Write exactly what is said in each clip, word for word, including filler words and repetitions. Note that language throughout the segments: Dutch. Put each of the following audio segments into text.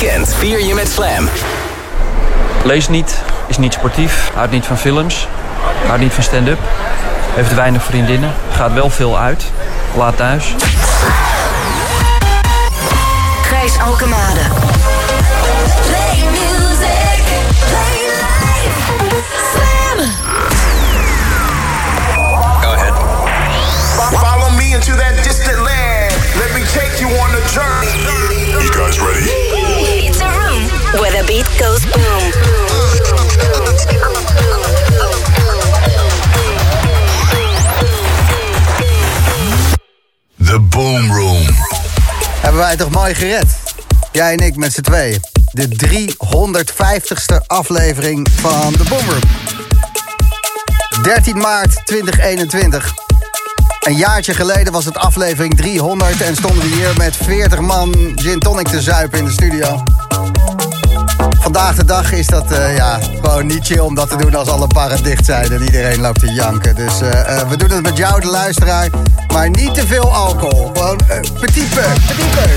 weekend vier je met Slam. Leest niet, is niet sportief, houdt niet van films, houdt niet van stand-up. Heeft weinig vriendinnen, gaat wel veel uit, laat thuis. Grijs Alkemade. Play music, play life, Slam. Go ahead. Follow me into that distant land. Let me take you on a journey. You guys ready? It's a room where the beat goes boom. The Boom Room. Hebben wij toch mooi gered? Jij en ik met z'n tweeën. De driehonderdvijftigste aflevering van The Boom Room. dertien maart tweeduizend eenentwintig. Een jaartje geleden was het aflevering driehonderd... en stonden we hier met veertig man gin tonic te zuipen in de studio. Vandaag de dag is dat uh, ja, gewoon niet chill om dat te doen als alle barren dicht zijn en iedereen loopt te janken. Dus uh, uh, we doen het met jou, de luisteraar, maar niet te veel alcohol. Gewoon uh, petit peu, petit peu.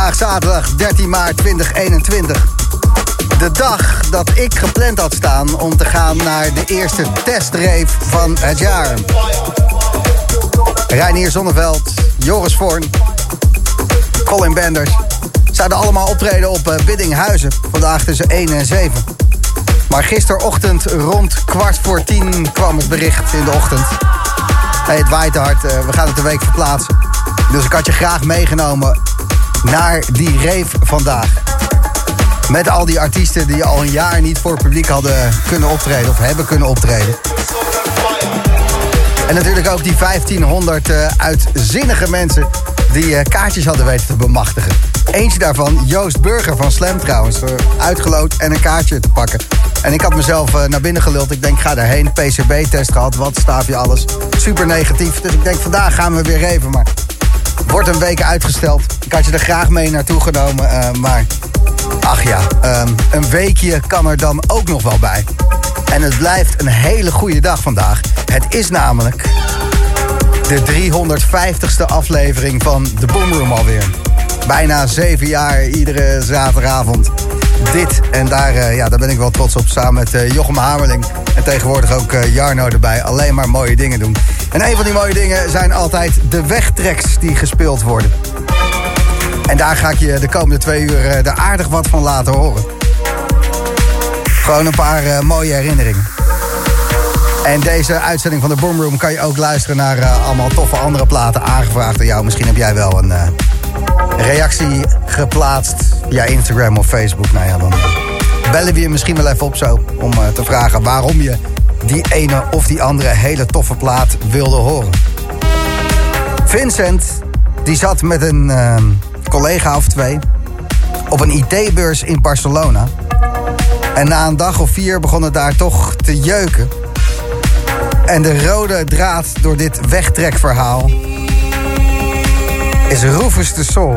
vandaag zaterdag dertien maart tweeduizend eenentwintig. De dag dat ik gepland had staan om te gaan naar de eerste testrave van het jaar. Reinier Zonneveld, Joris Voorn, Colin Benders zouden allemaal optreden op Biddinghuizen vandaag tussen één en zeven. Maar gisterochtend rond kwart voor tien kwam het bericht in de ochtend. Hey, het waait te hard, we gaan het een week verplaatsen. Dus ik had je graag meegenomen naar die rave vandaag. Met al die artiesten die al een jaar niet voor het publiek hadden kunnen optreden of hebben kunnen optreden. En natuurlijk ook die vijftienhonderd uh, uitzinnige mensen die uh, kaartjes hadden weten te bemachtigen. Eentje daarvan, Joost Burger van Slam trouwens, uh, uitgeloot en een kaartje te pakken. En ik had mezelf uh, naar binnen geluld. Ik denk, ga daarheen, P C B-test gehad, wat staaf je alles. Super negatief, dus ik denk, vandaag gaan we weer even, maar wordt een week uitgesteld. Ik had je er graag mee naartoe genomen, uh, maar ach ja, um, een weekje kan er dan ook nog wel bij. En het blijft een hele goede dag vandaag. Het is namelijk de driehonderdvijftigste aflevering van The Boom Room alweer. Bijna zeven jaar, iedere zaterdagavond. Dit en daar, uh, ja, daar ben ik wel trots op. Samen met uh, Jochem Hameling en tegenwoordig ook uh, Jarno erbij. Alleen maar mooie dingen doen. En een van die mooie dingen zijn altijd de wegtracks die gespeeld worden. En daar ga ik je de komende twee uur uh, er aardig wat van laten horen. Gewoon een paar uh, mooie herinneringen. En deze uitzending van de Boom Room kan je ook luisteren naar uh, allemaal toffe andere platen aangevraagd door jou. Misschien heb jij wel een uh, reactie geplaatst via Instagram of Facebook. Nou ja, dan bellen we je misschien wel even op zo om uh, te vragen waarom je die ene of die andere hele toffe plaat wilde horen. Vincent, die zat met een uh, collega of twee op een I T-beurs in Barcelona. En na een dag of vier begon het daar toch te jeuken. En de rode draad door dit wegtrekverhaal is Rufus du Sol,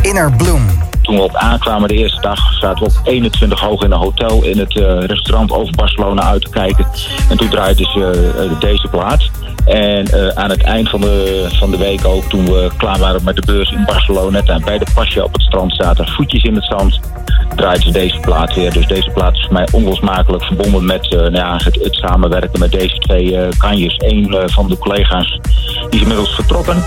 Inner Bloom. Toen we op aankwamen de eerste dag zaten we op eenentwintig hoog in een hotel in het uh, restaurant over Barcelona uit te kijken. En toen draaide ze uh, deze plaat. En uh, aan het eind van de, van de week ook, toen we klaar waren met de beurs in Barcelona en bij de pasja op het strand zaten, voetjes in het zand, draait ze deze plaat weer. Dus deze plaat is voor mij onlosmakelijk verbonden met uh, nou ja, het, het samenwerken met deze twee uh, kanjers. Eén uh, van de collega's is inmiddels vertrokken.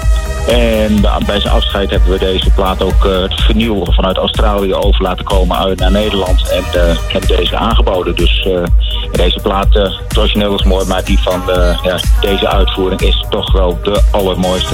En bij zijn afscheid hebben we deze plaat ook uh, het vernieuw vanuit Australië over laten komen uit naar Nederland. En uh, hebben deze aangeboden. Dus uh, deze plaat, uh, traditioneel is mooi, maar die van uh, ja, deze uitvoering is toch wel de allermooiste.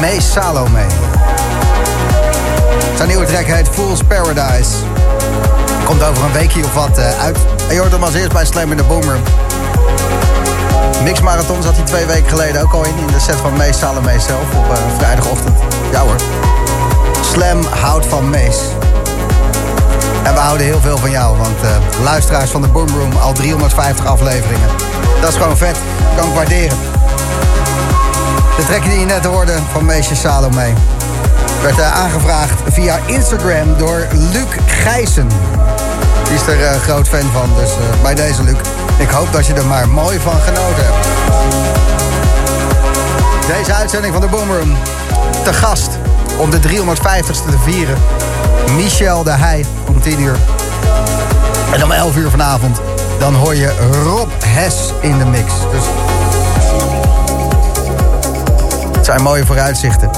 Mees Salomé. Zijn nieuwe track heet Fool's Paradise. Komt over een weekje of wat uit. En je hoort hem als eerst bij Slam in The Boom Room. Mix Marathon zat hij twee weken geleden ook al in. In de set van Mees Salomé zelf op uh, vrijdagochtend. Ja hoor. Slam houdt van Mees. En we houden heel veel van jou. Want uh, luisteraars van The Boom Room al driehonderdvijftig afleveringen. Dat is gewoon vet. Kan ik waarderen. De track die je net hoorde van Meesje Salomé werd uh, aangevraagd via Instagram door Luc Gijssen. Die is er uh, groot fan van, dus uh, bij deze Luc. Ik hoop dat je er maar mooi van genoten hebt. Deze uitzending van de Boom Room. Te gast om de driehonderdvijftigste te vieren. Michel de Heij om tien uur. En om elf uur vanavond dan hoor je Rob Hes in de mix. Dus het zijn mooie vooruitzichten.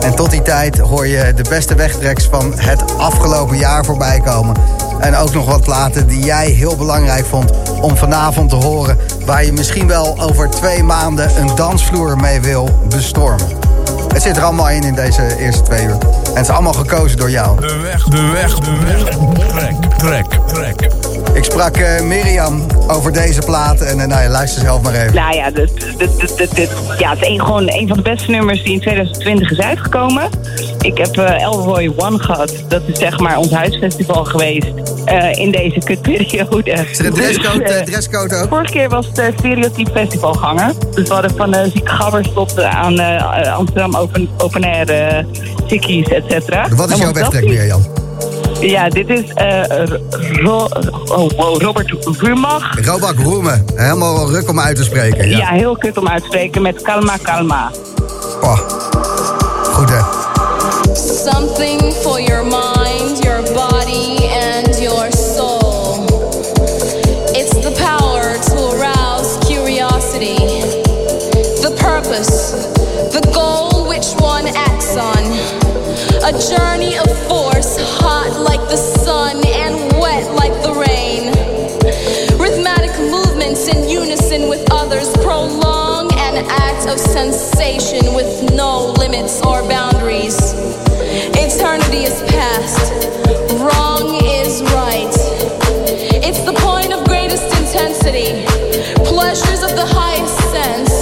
En tot die tijd hoor je de beste wegtracks van het afgelopen jaar voorbij komen. En ook nog wat platen die jij heel belangrijk vond om vanavond te horen. Waar je misschien wel over twee maanden een dansvloer mee wil bestormen. Het zit er allemaal in in deze eerste twee uur. En het is allemaal gekozen door jou. De weg, de weg, de weg. Trek, trek, trek. Ik sprak uh, Mirjam over deze plaat en uh, nou ja, luister zelf maar even. Nou ja, dit, dit, dit, dit, dit, ja het is een, gewoon een van de beste nummers die in twintig twintig is uitgekomen. Ik heb uh, El Roy One gehad. Dat is zeg maar ons huisfestival geweest uh, in deze kutperiode. Is er een dresscode, dus, uh, dresscode ook? Vorige keer was het uh, stereotype festivalganger. Dus we hadden van uh, zieke gabbers tot uh, aan uh, Amsterdam open, open air uh, sickies, et cetera. Wat is jouw wegtrek, Mirjam? Ja, dit is uh, Ro- oh, oh, Robert Rumach. Robert Roemen. Helemaal ruk om uit te spreken. Ja, ja heel kut om uit te spreken met Kalma Kalma. Oh, goed hè. Something for your mind, your body and your soul. It's the power to arouse curiosity. The purpose, the goal which one acts on. A journey of force, hot like the sun and wet like the rain. Rhythmic movements in unison with others prolong an act of sensation with no limits or boundaries. Eternity is past, wrong is right. It's the point of greatest intensity, pleasures of the highest sense.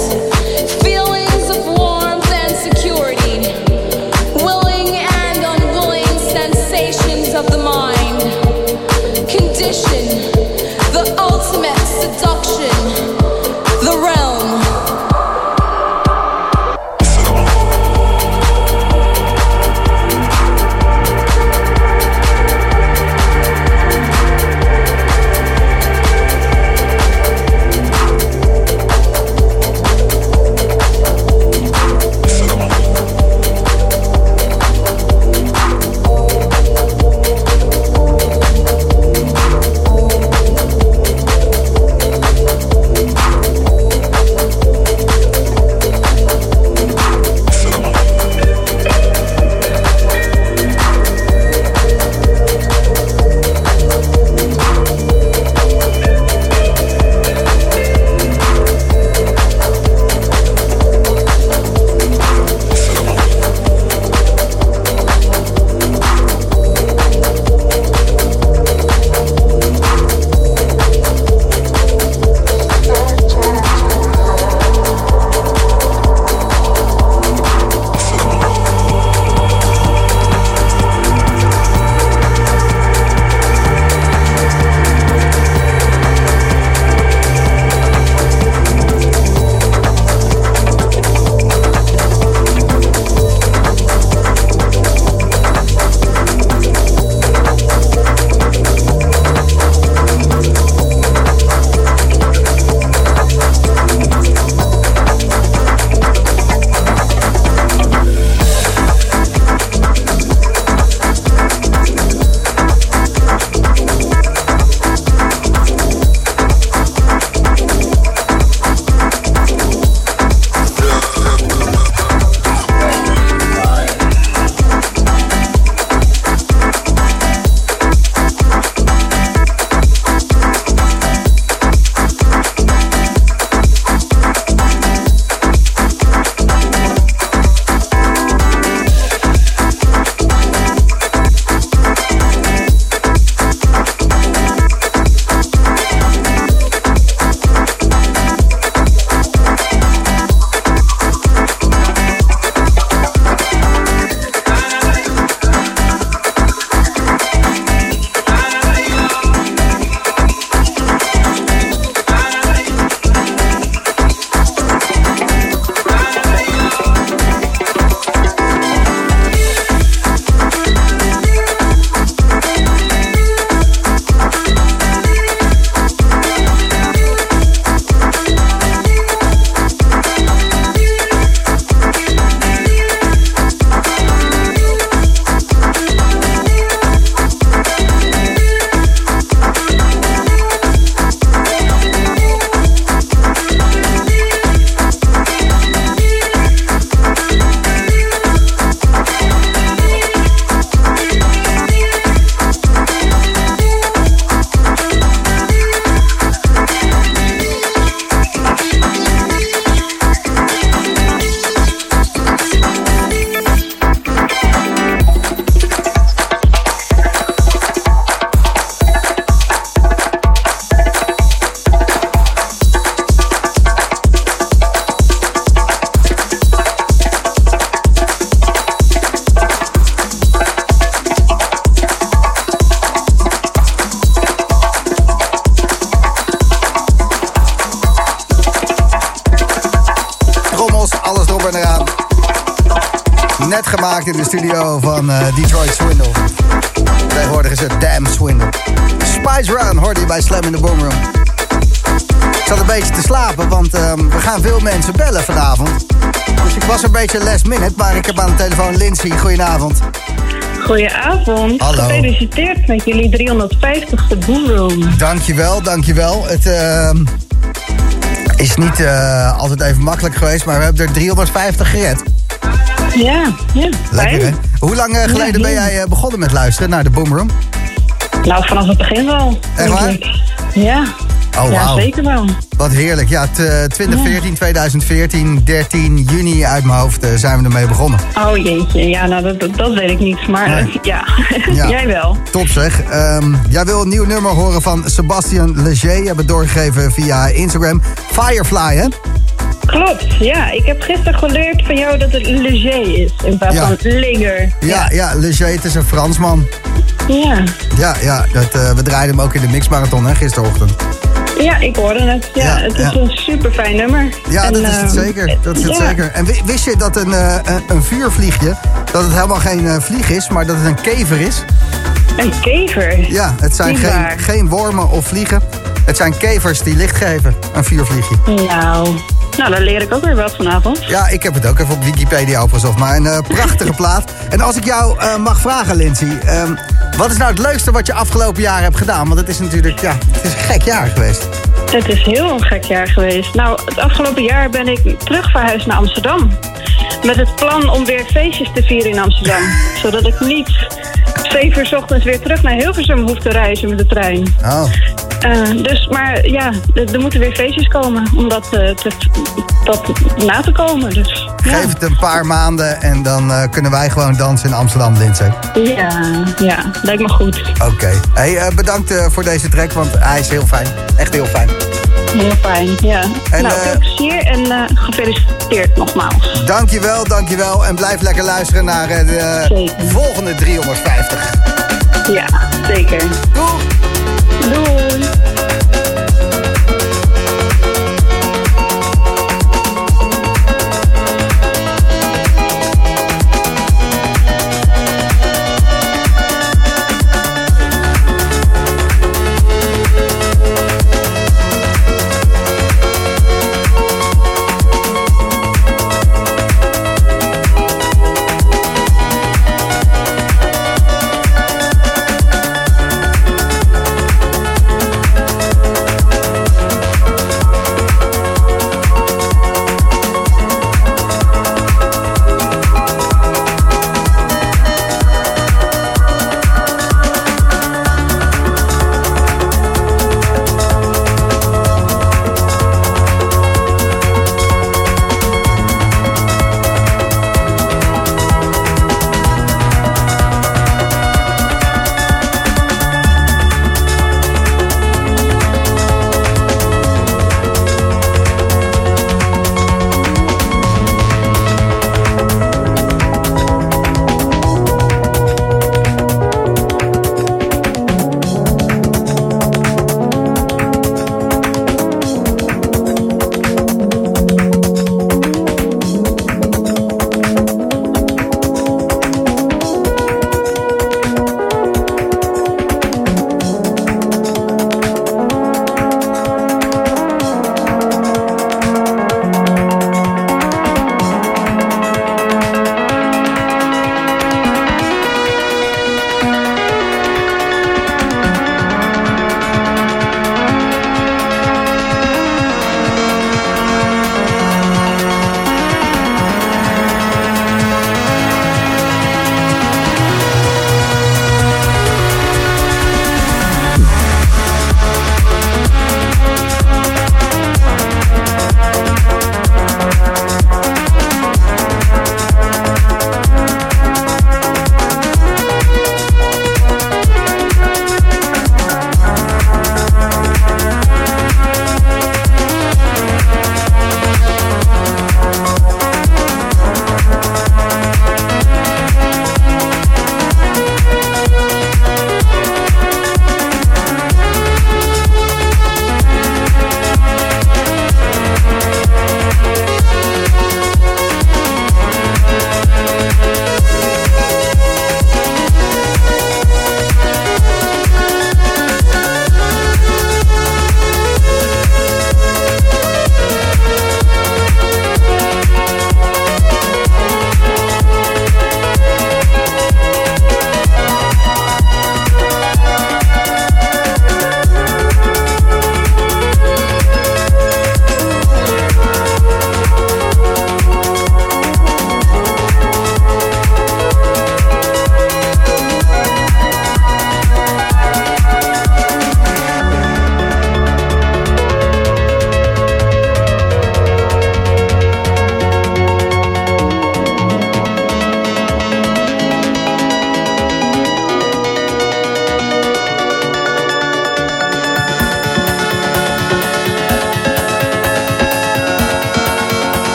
Net gemaakt in de studio van uh, Detroit Swindle. Tegenwoordig is het Damn Swindle. Spice Run hoorde je bij Slam in the Boom Room. Ik zat een beetje te slapen, want uh, we gaan veel mensen bellen vanavond. Dus ik was een beetje last minute, maar ik heb aan de telefoon Lindsay. Goedenavond. Goedenavond. Hallo. Gefeliciteerd met jullie driehonderdvijftigste Boom Room. Dankjewel, dankjewel. Het uh, is niet uh, altijd even makkelijk geweest, maar we hebben er driehonderdvijftig gered. Ja, ja. Lekker, hè? Hoe lang uh, geleden ja, ben jij uh, begonnen met luisteren naar de Boom Room? Nou, vanaf het begin wel. Echt waar? Ja. Oh, ja, wow. Zeker wel. Wat heerlijk. Ja, twintig veertien, twintig veertien, dertien juni uit mijn hoofd uh, zijn we ermee begonnen. Oh jeetje, ja, nou dat, dat, dat weet ik niet, maar nee. uh, ja. ja, jij wel. Top zeg. Um, jij wil een nieuw nummer horen van Sébastien Léger, je hebt het doorgegeven via Instagram. Firefly, hè? Klopt, ja. Ik heb gisteren geleerd van jou dat het Léger is in plaats ja. van Linger. Ja, ja, ja, Léger, het is een Fransman. Ja. Ja, ja dat, uh, we draaiden hem ook in de mixmarathon, hè, gisterochtend. Ja, ik hoorde het. Ja, ja, het is ja. een super fijn nummer. Ja, en, dat is het zeker. Dat is het ja. zeker. En wist je dat een, een, een vuurvliegje, dat het helemaal geen vlieg is, maar dat het een kever is? Een kever? Ja, het zijn geen, geen wormen of vliegen. Het zijn kevers die licht geven, een vuurvliegje. Nou, nou daar leer ik ook weer wat vanavond. Ja, ik heb het ook even op Wikipedia opgezocht, maar een uh, prachtige plaat. En als ik jou uh, mag vragen, Lindsay, um, wat is nou het leukste wat je afgelopen jaar hebt gedaan? Want het is natuurlijk, ja, het is een gek jaar geweest. Het is heel een gek jaar geweest. Nou, het afgelopen jaar ben ik terug verhuisd naar Amsterdam. Met het plan om weer feestjes te vieren in Amsterdam. Zodat ik niet zeven uur 's ochtends weer terug naar Hilversum hoef te reizen met de trein. Oh. Uh, dus, maar ja, er moeten weer feestjes komen om dat, uh, te, dat na te komen. Dus, ja. Geef het een paar maanden en dan uh, kunnen wij gewoon dansen in Amsterdam, Lindsay. Ja, ja, lijkt me goed. Oké. Okay. Hey, uh, bedankt uh, voor deze track, want hij is heel fijn. Echt heel fijn. Heel fijn, ja. En, nou, veel uh, plezier en uh, gefeliciteerd nogmaals. Dankjewel, dankjewel. En blijf lekker luisteren naar uh, de volgende driehonderdvijftig. Ja, zeker. Doeg! Doei!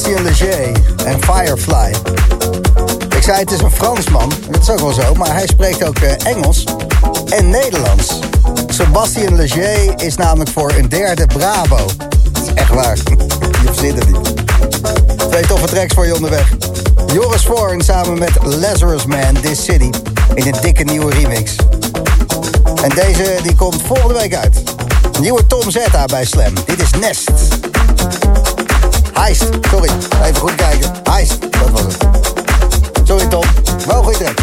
Sébastien Léger en Firefly. Ik zei, het is een Fransman, dat is ook wel zo, maar hij spreekt ook Engels en Nederlands. Sébastien Léger is namelijk voor een derde Bravo. Dat is echt waar, je verzint het niet. Twee toffe tracks voor je onderweg. Joris Voorn samen met Lazarus Man, This City, in een dikke nieuwe remix. En deze die komt volgende week uit. Nieuwe Tom Zeta bij Slam. Dit is Nest Heist, sorry, even goed kijken. Heist, dat was het. Sorry Tom, wel een goede track.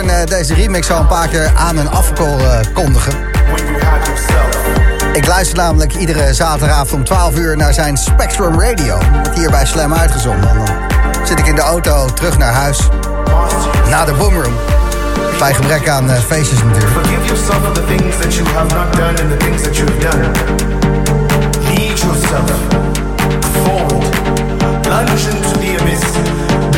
Voorn deze remix al een paar keer aan en afkondigen. Ik luister namelijk iedere zaterdagavond om twaalf uur naar zijn Spectrum Radio. Wordt hier bij Slam uitgezonden. En dan zit ik in de auto terug naar huis. Naar de Boom Room. Bij gebrek aan feestjes natuurlijk. Forgive yourself for the things that you have not done and the things that you've done. Lead yourself forward. Plunge into the abyss.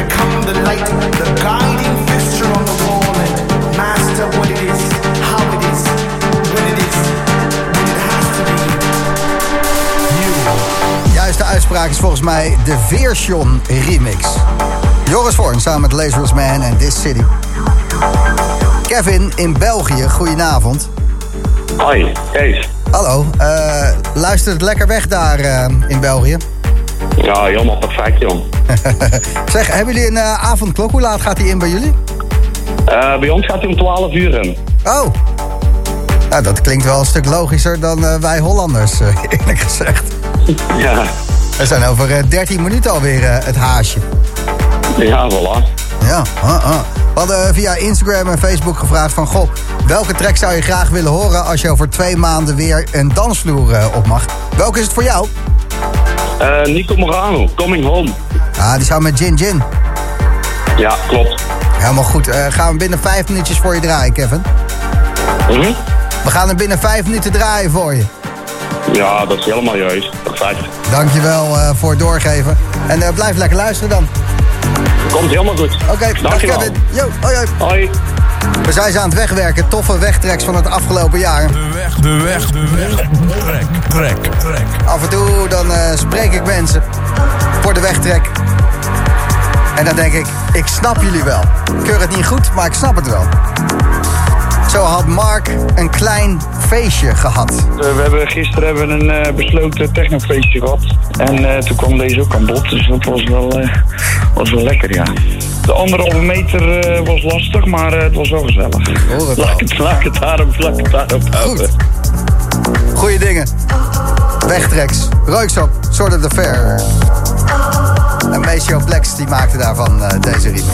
Become the light, the guiding fixture on the wall, and master what it is, how it is, when it is, when it has to be. You. Juiste uitspraak is volgens mij de Veersion remix. Joris Voorn samen met Lazarus Man en This City. Kevin in België, goedenavond. Hoi, Kees. Hallo, uh, luistert het lekker weg daar uh, in België? Ja, helemaal perfect, jong. Zeg, hebben jullie een uh, avondklok? Hoe laat gaat die in bij jullie? Uh, bij ons gaat hij om twaalf uur in. Oh, nou, dat klinkt wel een stuk logischer dan uh, wij Hollanders, uh, eerlijk gezegd. Ja. We zijn over uh, dertien minuten alweer uh, het haasje. Ja, voilà. Ja, uh, uh. We hadden via Instagram en Facebook gevraagd van... Goh, welke track zou je graag willen horen als je over twee maanden weer een dansvloer uh, op mag? Welke is het voor jou? Uh, Nico Morano, Coming Home. Ah, die zou met Gin Gin. Ja, klopt. Helemaal goed. Uh, gaan we binnen vijf minuutjes voor je draaien, Kevin? Mm-hmm. We gaan hem binnen vijf minuten draaien voor je. Ja, dat is helemaal juist. Perfect. Dankjewel uh, voor het doorgeven. En uh, blijf lekker luisteren dan. Komt helemaal goed. Oké, okay, dank Kevin. Yo, hoi, hoi. Hoi. We zijn ze aan het wegwerken. Toffe wegtracks van het afgelopen jaar. De weg, de weg, de weg. Trek, trek, trek. Af en toe dan uh, spreek ik mensen voor de wegtrek. En dan denk ik, ik snap jullie wel. Ik keur het niet goed, maar ik snap het wel. Zo had Mark een klein feestje gehad. Uh, we hebben gisteren hebben een uh, besloten technofeestje gehad. En uh, toen kwam deze ook aan bod, dus dat was wel, uh, was wel lekker, ja. De anderhalve meter uh, was lastig, maar uh, het was wel gezellig. Oh, dat laat, het, laat het daarop, laat het daarop houden. Goed. Goeie dingen. Wegtreks, Royksop, Sort of the Fair. En Mees Salomé die maakte daarvan uh, deze remix.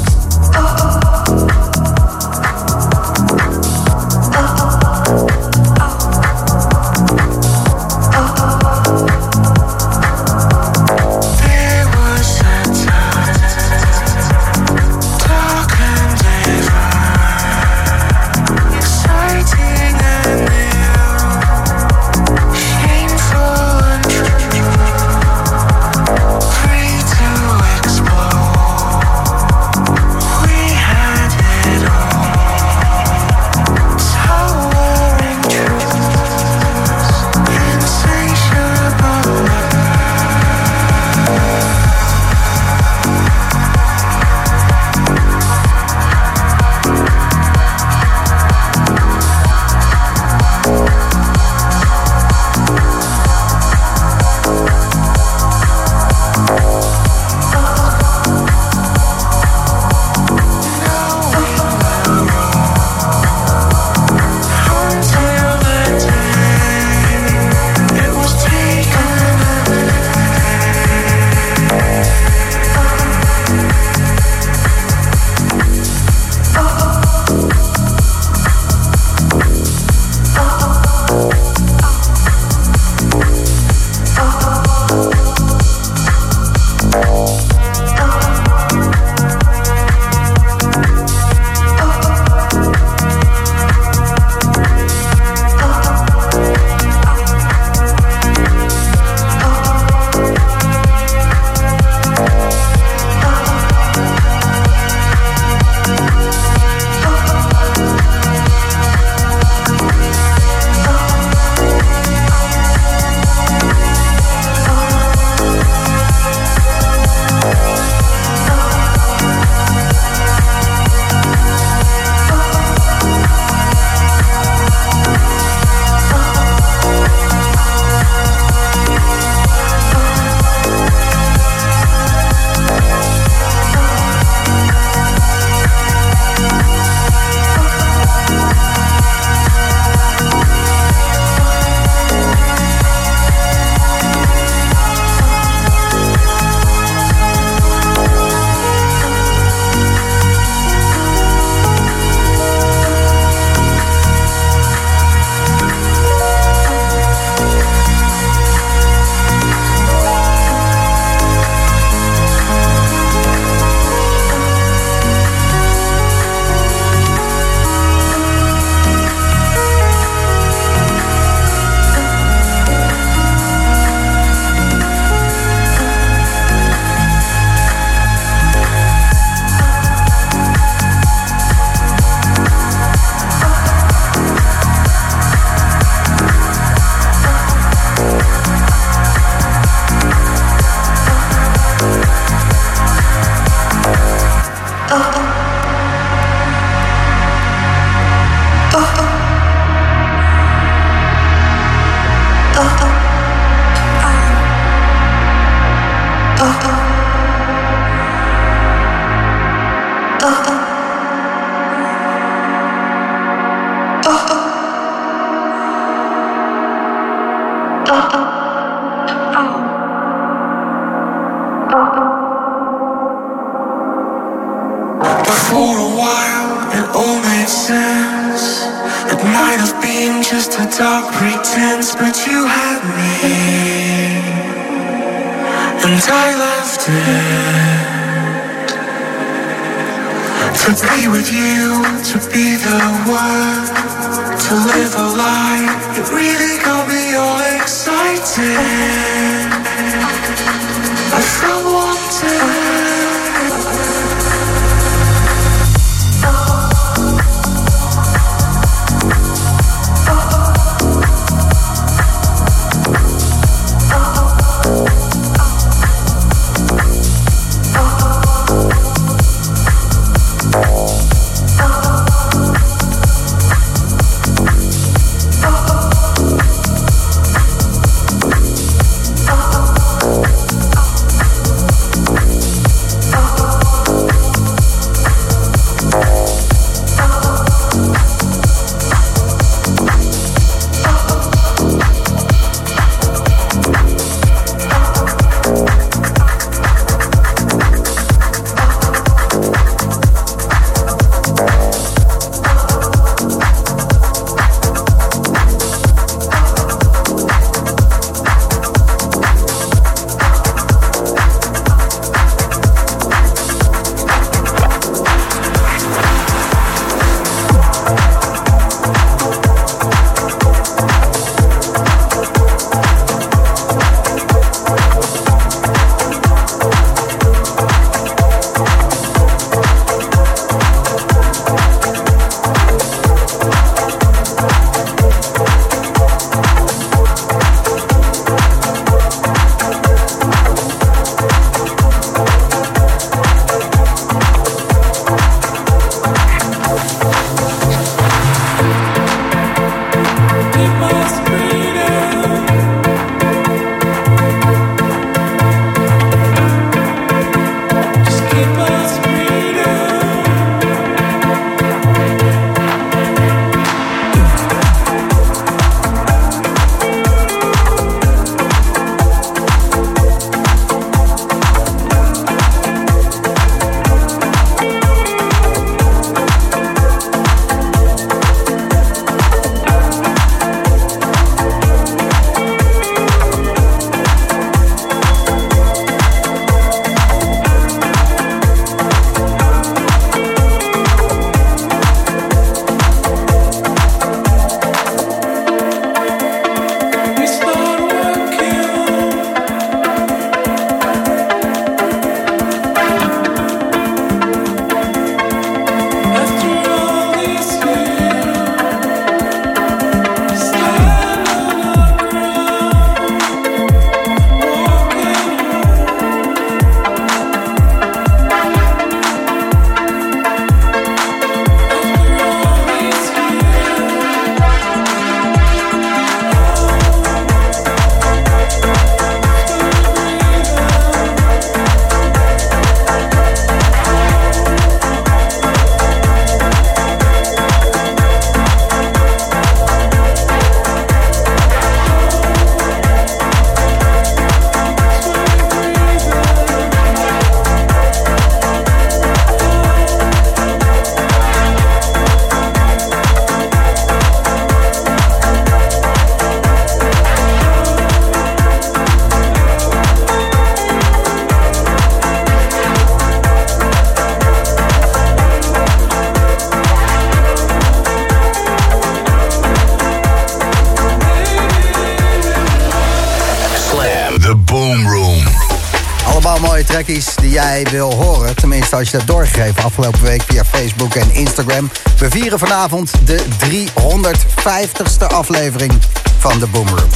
Die jij wil horen, tenminste als je dat doorgegeven afgelopen week via Facebook en Instagram. We vieren vanavond de driehonderdvijftigste aflevering van The Boom Room.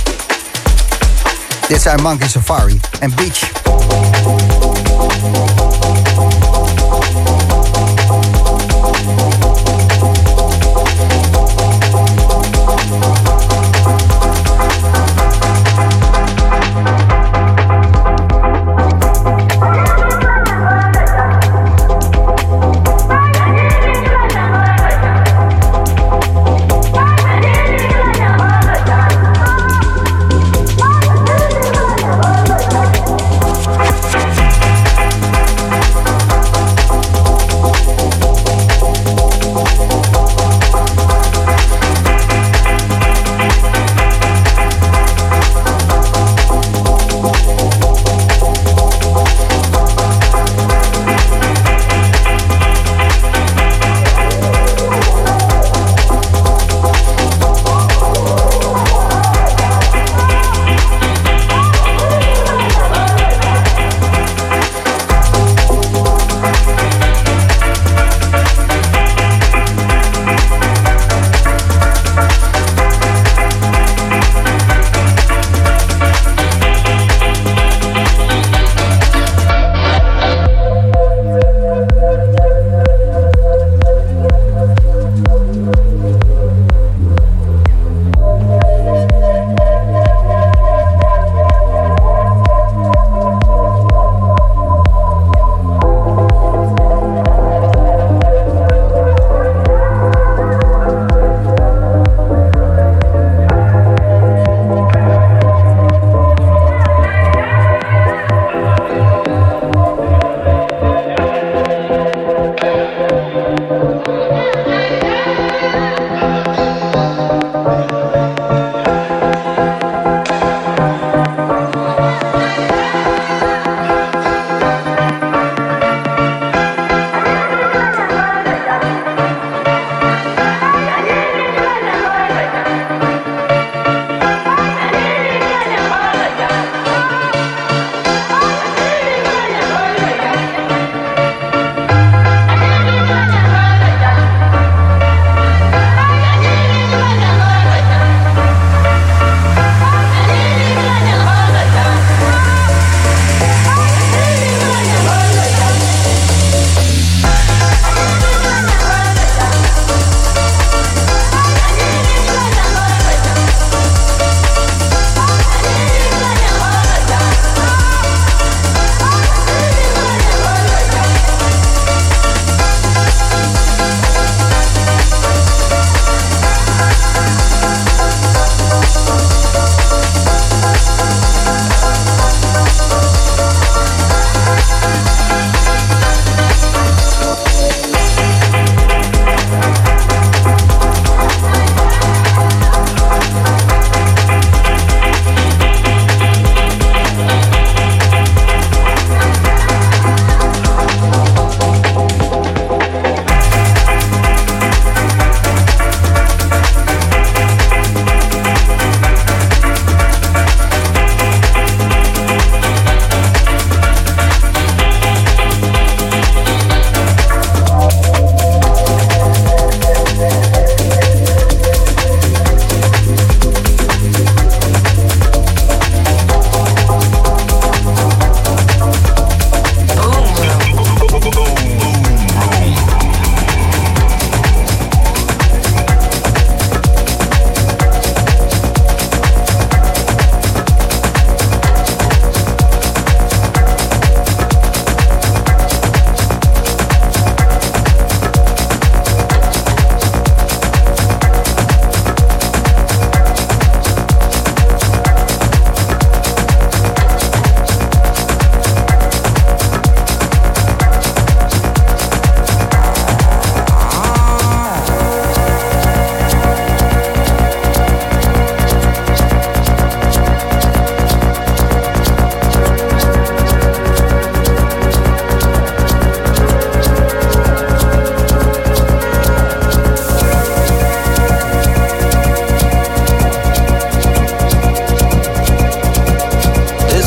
Dit zijn Monkey Safari en Beach. Bye.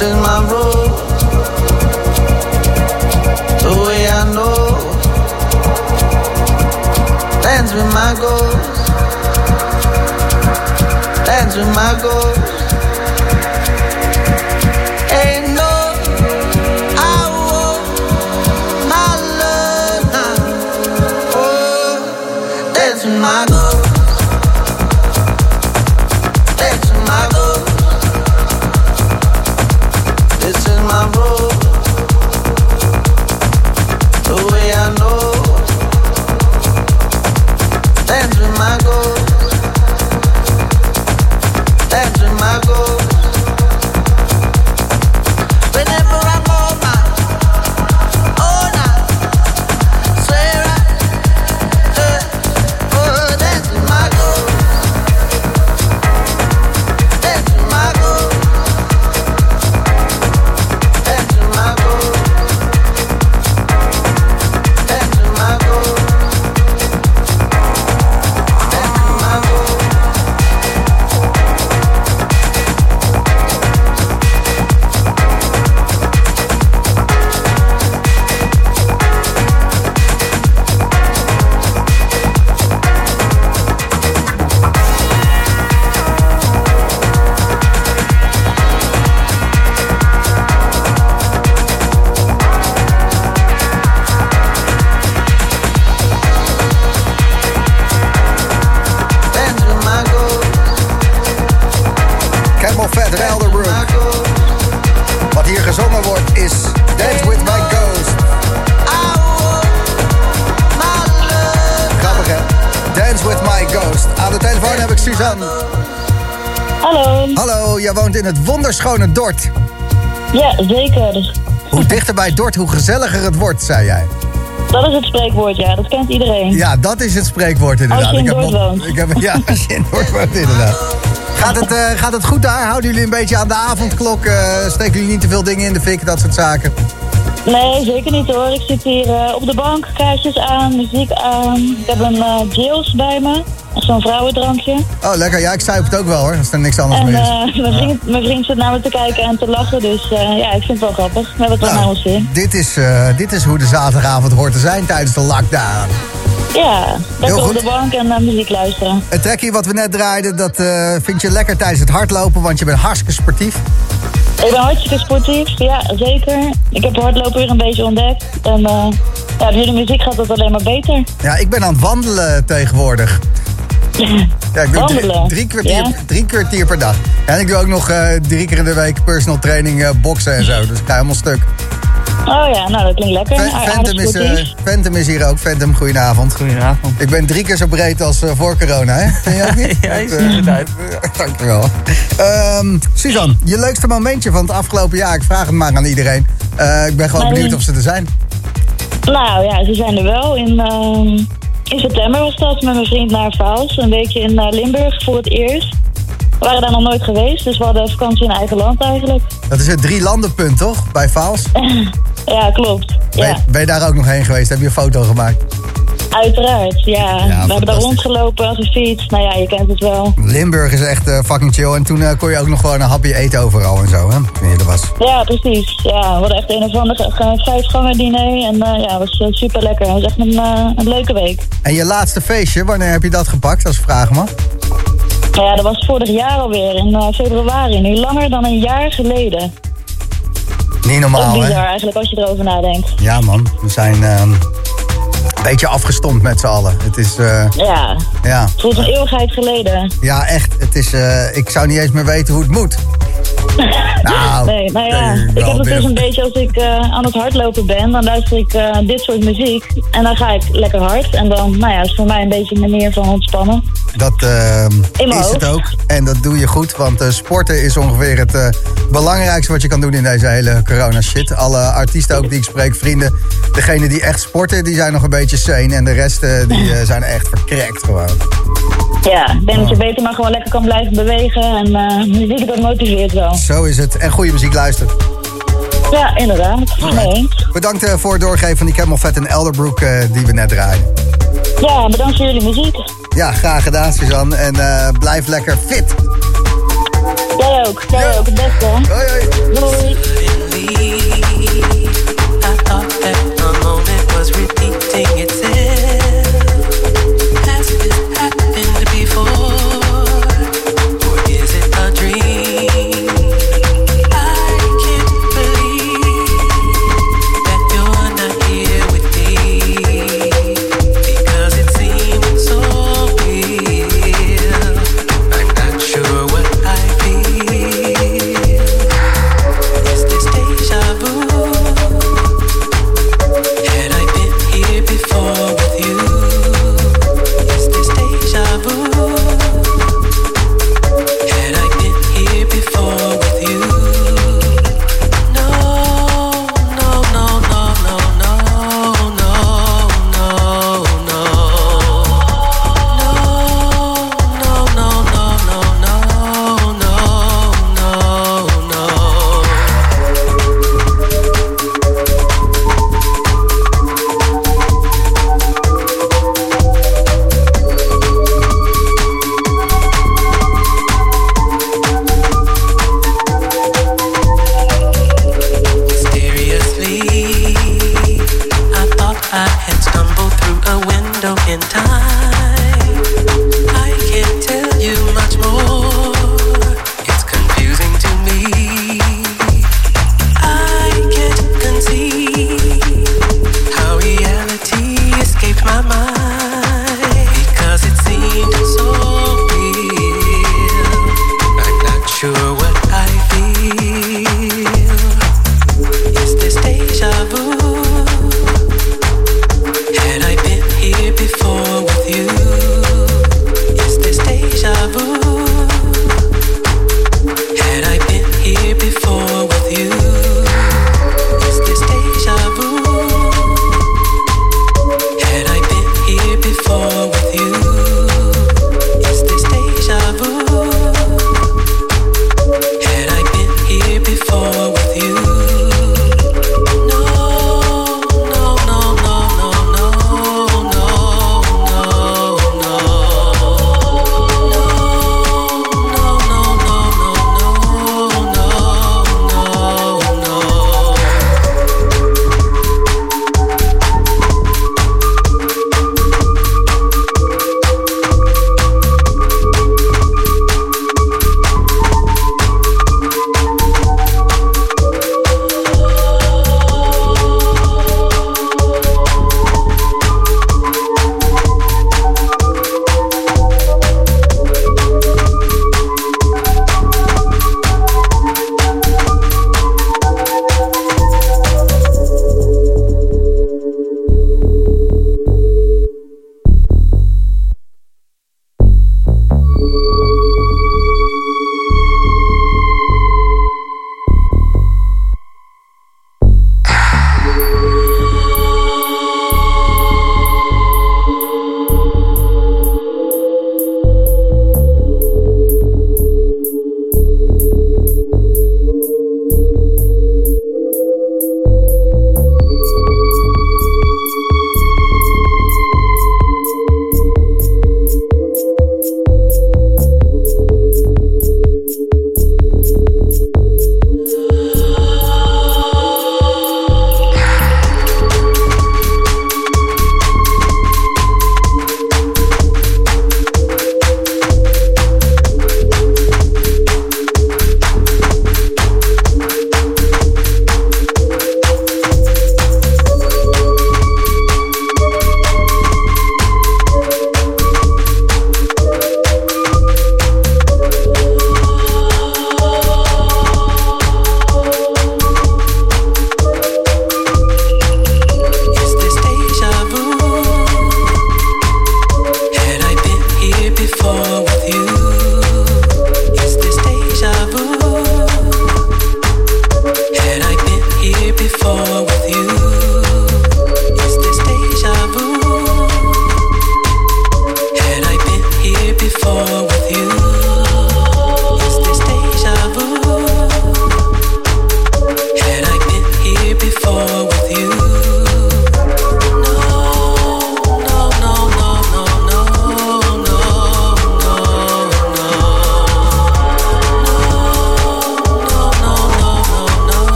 in my road, the way I know, dance with my goals, dance with my goals. Ain't no, I want my love now, oh, dance with my goals. In het wonderschone Dordt. Ja, zeker. Hoe dichter bij Dordt, hoe gezelliger het wordt, zei jij. Dat is het spreekwoord, ja. Dat kent iedereen. Ja, dat is het spreekwoord, inderdaad. Als je in Dordt woont. Ik heb, ja, als je in Dordt woont, inderdaad. Gaat het, uh, gaat het goed daar? Houden jullie een beetje aan de avondklok? Uh, steken jullie niet te veel dingen in de fik, dat soort zaken? Nee, zeker niet hoor. Ik zit hier uh, op de bank, kaarsjes aan, muziek aan. Ik heb een uh, Jails bij me. Zo'n vrouwendrankje. Oh, lekker. Ja, ik zuip het ook wel, hoor. Als er niks anders en, meer is. En uh, mijn, vriend, mijn vriend zit naar me te kijken en te lachen. Dus uh, ja, ik vind het wel grappig. We hebben het wel nou, naar ons zin. Dit is, uh, dit is hoe de zaterdagavond hoort te zijn tijdens de lockdown. Ja, lekker op de bank en naar uh, muziek luisteren. Het trekje wat we net draaiden, dat uh, vind je lekker tijdens het hardlopen. Want je bent hartstikke sportief. Ik ben hartstikke sportief, ja, zeker. Ik heb hardlopen weer een beetje ontdekt. En uh, ja, door de muziek gaat dat alleen maar beter. Ja, ik ben aan het wandelen tegenwoordig. Ja, ik doe drie, drie, kwartier, ja? drie kwartier per dag. En ik doe ook nog uh, drie keer in de week personal training, uh, boksen en zo. Dus ik ga helemaal stuk. Oh ja, nou dat klinkt lekker. Ph- Phantom, is, uh, Phantom is hier ook. Phantom, goedenavond. Goedenavond. Ik ben drie keer zo breed als uh, voor corona, hè? Vind je ook niet? Ja, je ziet het uit. Dankjewel. Um, Suzanne, je leukste momentje van het afgelopen jaar. Ik vraag het maar aan iedereen. Uh, ik ben gewoon maar, benieuwd of ze er zijn. Nou ja, ze zijn er wel in... Uh... In september was dat met mijn vriend naar Vaals, een weekje in Limburg voor het eerst. We waren daar nog nooit geweest, dus we hadden vakantie in eigen land eigenlijk. Dat is het drie landenpunt, toch? Bij Vaals? Ja, klopt. Ja. Ben, je, ben je daar ook nog heen geweest? Heb je een foto gemaakt? Uiteraard, ja. ja we hebben daar rondgelopen als een fiets. Nou ja, je kent het wel. Limburg is echt uh, fucking chill. En toen uh, kon je ook nog gewoon een hapje eten overal en zo, hè? Wanneer er was. Ja, precies. Ja, we hadden echt een of andere vijfgangen diner. En uh, ja, het was uh, super lekker. Het was echt een, uh, een leuke week. En je laatste feestje, wanneer heb je dat gepakt, als ik vraag me? Nou ja, dat was vorig jaar alweer, in uh, februari. Nu langer dan een jaar geleden. Niet normaal, hè? Bizar eigenlijk, als je erover nadenkt. Ja, man. We zijn... Uh... beetje afgestompt met z'n allen. Het is... Uh, ja. ja. Het voelt een eeuwigheid geleden. Ja, echt. Het is... Uh, ik zou niet eens meer weten hoe het moet. nou, nee, nou ja. Nee, ik heb het dus een beetje als ik uh, aan het hardlopen ben. Dan luister ik uh, dit soort muziek. En dan ga ik lekker hard. En dan, nou ja, is voor mij een beetje een manier van ontspannen. Dat uh, is hoofd. Het ook. En dat doe je goed. Want uh, sporten is ongeveer het uh, belangrijkste wat je kan doen in deze hele corona shit. Alle artiesten ook die ik spreek, vrienden. Degenen die echt sporten, die zijn nog een beetje sane. En de rest uh, die uh, zijn echt verkrekt gewoon. Ja, ik denk dat je beter maar gewoon lekker kan blijven bewegen. En uh, muziek, dat motiveert wel. Zo is het. En goede muziek luisteren. Ja, inderdaad. Nee. Bedankt uh, voor het doorgeven van die Camel Fat en Elderbrook uh, die we net draaien. Ja, bedankt voor jullie muziek. Ja, graag gedaan, Suzanne. En uh, blijf lekker fit. Jij ook, jij ja. ook, het beste. Hoi, hoi. Doei. I thought that the moment was repeating itself. Has this happened before? Or is it a dream? I can't believe that you're not here with me, because it seemed so real. I'm not sure what I feel. Is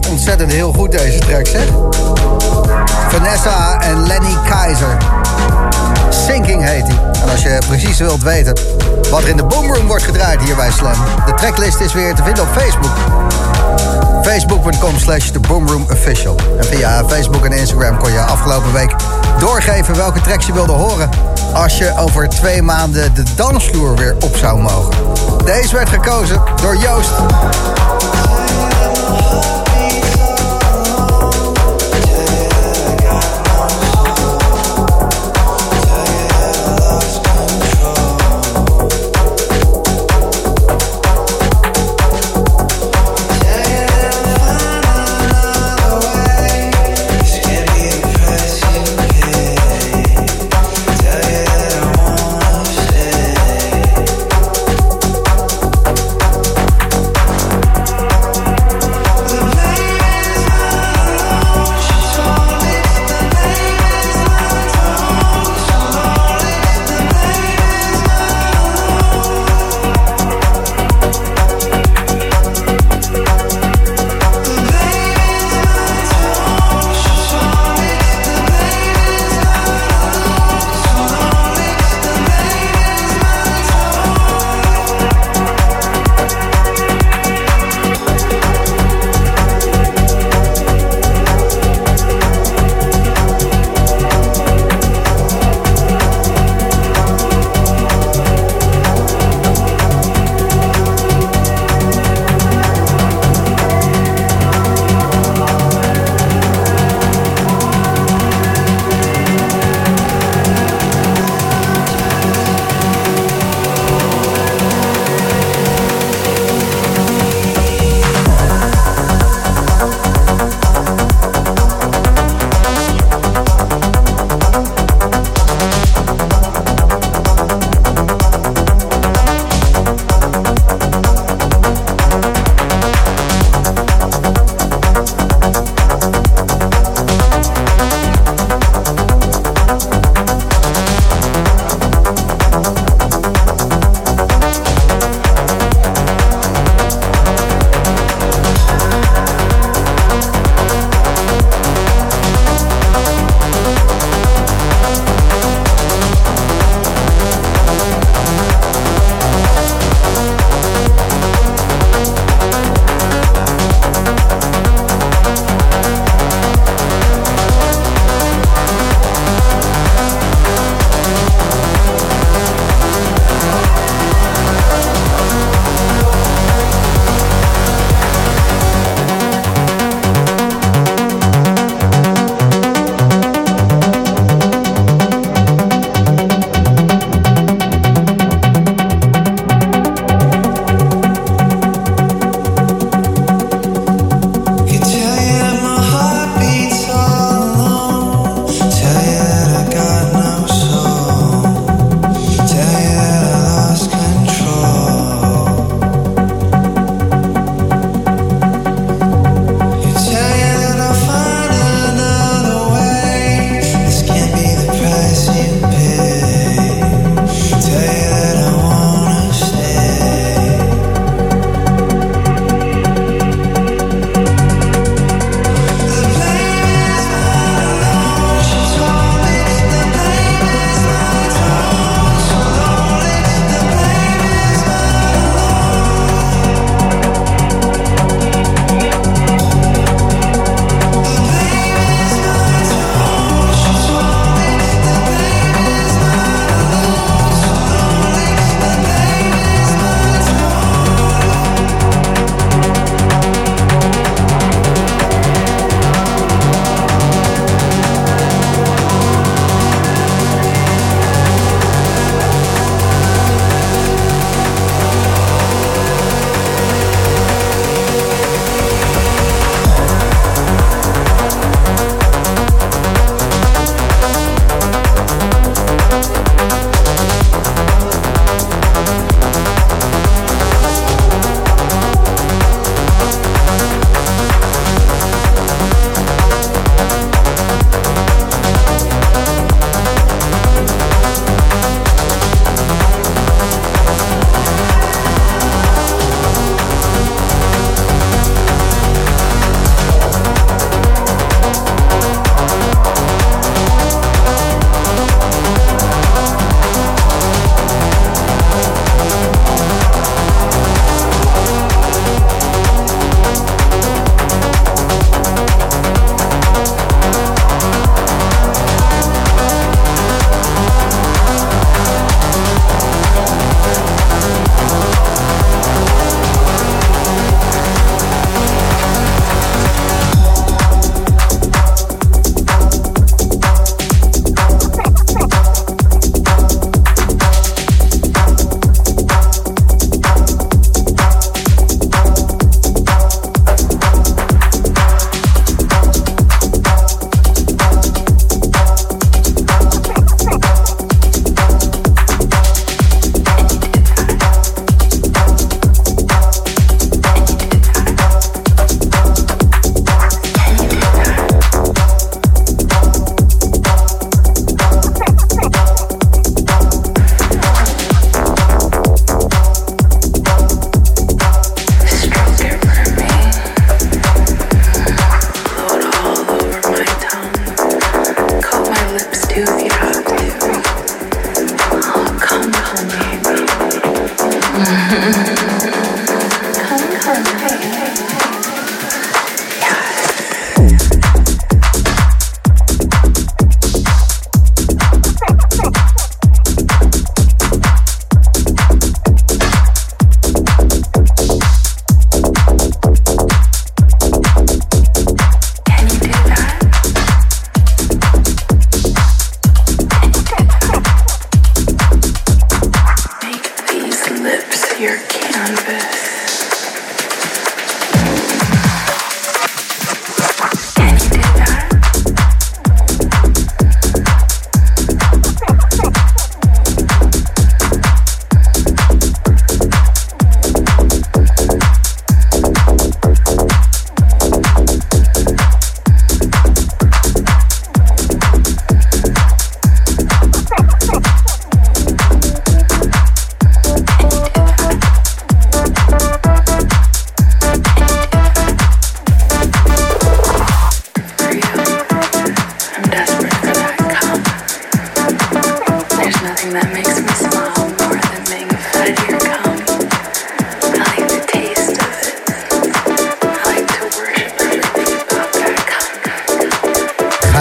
wel ontzettend heel goed, deze track, zeg. Vanessa en Lenny Keizer. Sinking heet hij. En als je precies wilt weten wat er in de Boom Room wordt gedraaid hier bij Slam, de tracklist is weer te vinden op Facebook. Facebook.com slash The Boom Room Official. En via Facebook en Instagram kon je afgelopen week doorgeven welke tracks je wilde horen als je over twee maanden de dansvloer weer op zou mogen. Deze werd gekozen door Joost.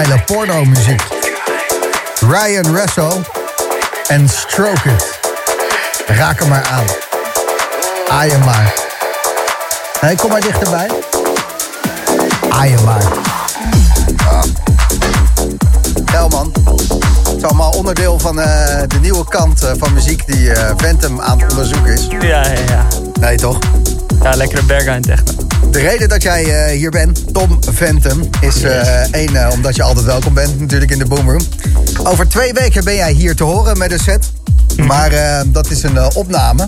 geile porno-muziek. Ryan Russell en Stroke It. Raak hem maar aan. Aai hem maar. Hey, kom maar dichterbij. Aai hem maar. Tel man. Het is allemaal onderdeel van uh, de nieuwe kant uh, van muziek die uh, Phantom aan het onderzoeken is. Ja, ja, ja. Nee, toch? Ja, lekkere bergen en techno. De reden dat jij uh, hier bent, Tom Phantom, is uh, yes. één, uh, omdat je altijd welkom bent natuurlijk in de Boom Room. Over twee weken ben jij hier te horen met een set. Maar uh, dat is een uh, opname.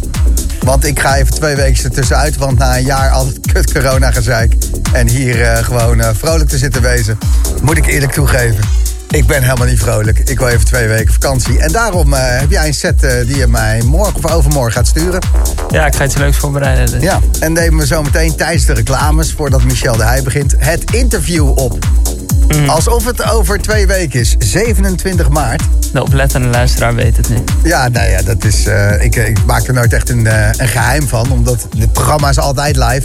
Want ik ga even twee weken ertussenuit. Want na een jaar altijd kut corona gezeik. En hier uh, gewoon uh, vrolijk te zitten wezen. Moet ik eerlijk toegeven. Ik ben helemaal niet vrolijk. Ik wil even twee weken vakantie. En daarom uh, heb jij een set uh, die je mij morgen of overmorgen gaat sturen. Ja, ik ga iets leuks voorbereiden. Dus. Ja, en nemen we zo meteen tijdens de reclames, voordat Michel de Heij begint, het interview op. Mm. Alsof het over twee weken is, zevenentwintig maart. De oplettende luisteraar weet het niet. Ja, nou ja, dat is, uh, ik, ik maak er nooit echt een, uh, een geheim van, omdat dit programma is altijd live.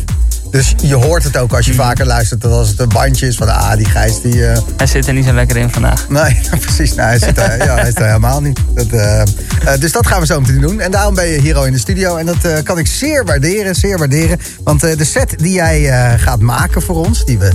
Dus je hoort het ook als je mm. vaker luistert dan als het een bandje is van ah, die Gijs die... Uh... Hij zit er niet zo lekker in vandaag. Nee, precies. Nou, hij zit er, ja, hij zit er helemaal niet. Dat, uh, uh, dus dat gaan we zo meteen doen. En daarom ben je hier al in de studio. En dat uh, kan ik zeer waarderen, zeer waarderen. Want uh, de set die jij uh, gaat maken voor ons, die we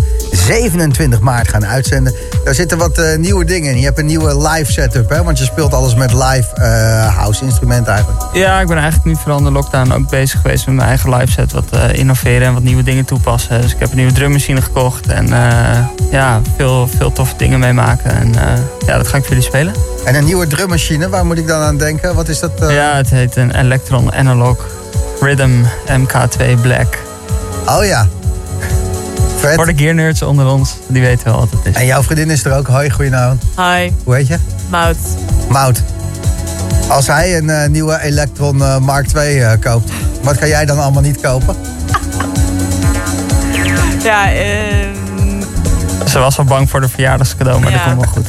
zevenentwintig maart gaan uitzenden, daar zitten wat uh, nieuwe dingen in. Je hebt een nieuwe live setup, hè? Want je speelt alles met live uh, house-instrumenten eigenlijk. Ja, ik ben eigenlijk nu vooral in de lockdown ook bezig geweest met mijn eigen live set. Wat uh, innoveren en wat nieuwe dingen toepassen. Dus ik heb een nieuwe drummachine gekocht en uh, ja, veel, veel toffe dingen mee maken. En uh, ja, dat ga ik voor jullie spelen. En een nieuwe drummachine, waar moet ik dan aan denken? Wat is dat? Uh... Ja, het heet een Electron Analog Rhythm M K twee Black. Oh ja. Vet. Voor de gearnerds onder ons, die weten wel wat het is. En jouw vriendin is er ook. Hoi, goedenavond. Hi. Hoe heet je? Maud. Maud. Als hij een uh, nieuwe Electron uh, Mark twee uh, koopt, wat kan jij dan allemaal niet kopen? Ja, eh... Ze was wel bang voor de verjaardagscadeau, maar ja, dat komt wel goed.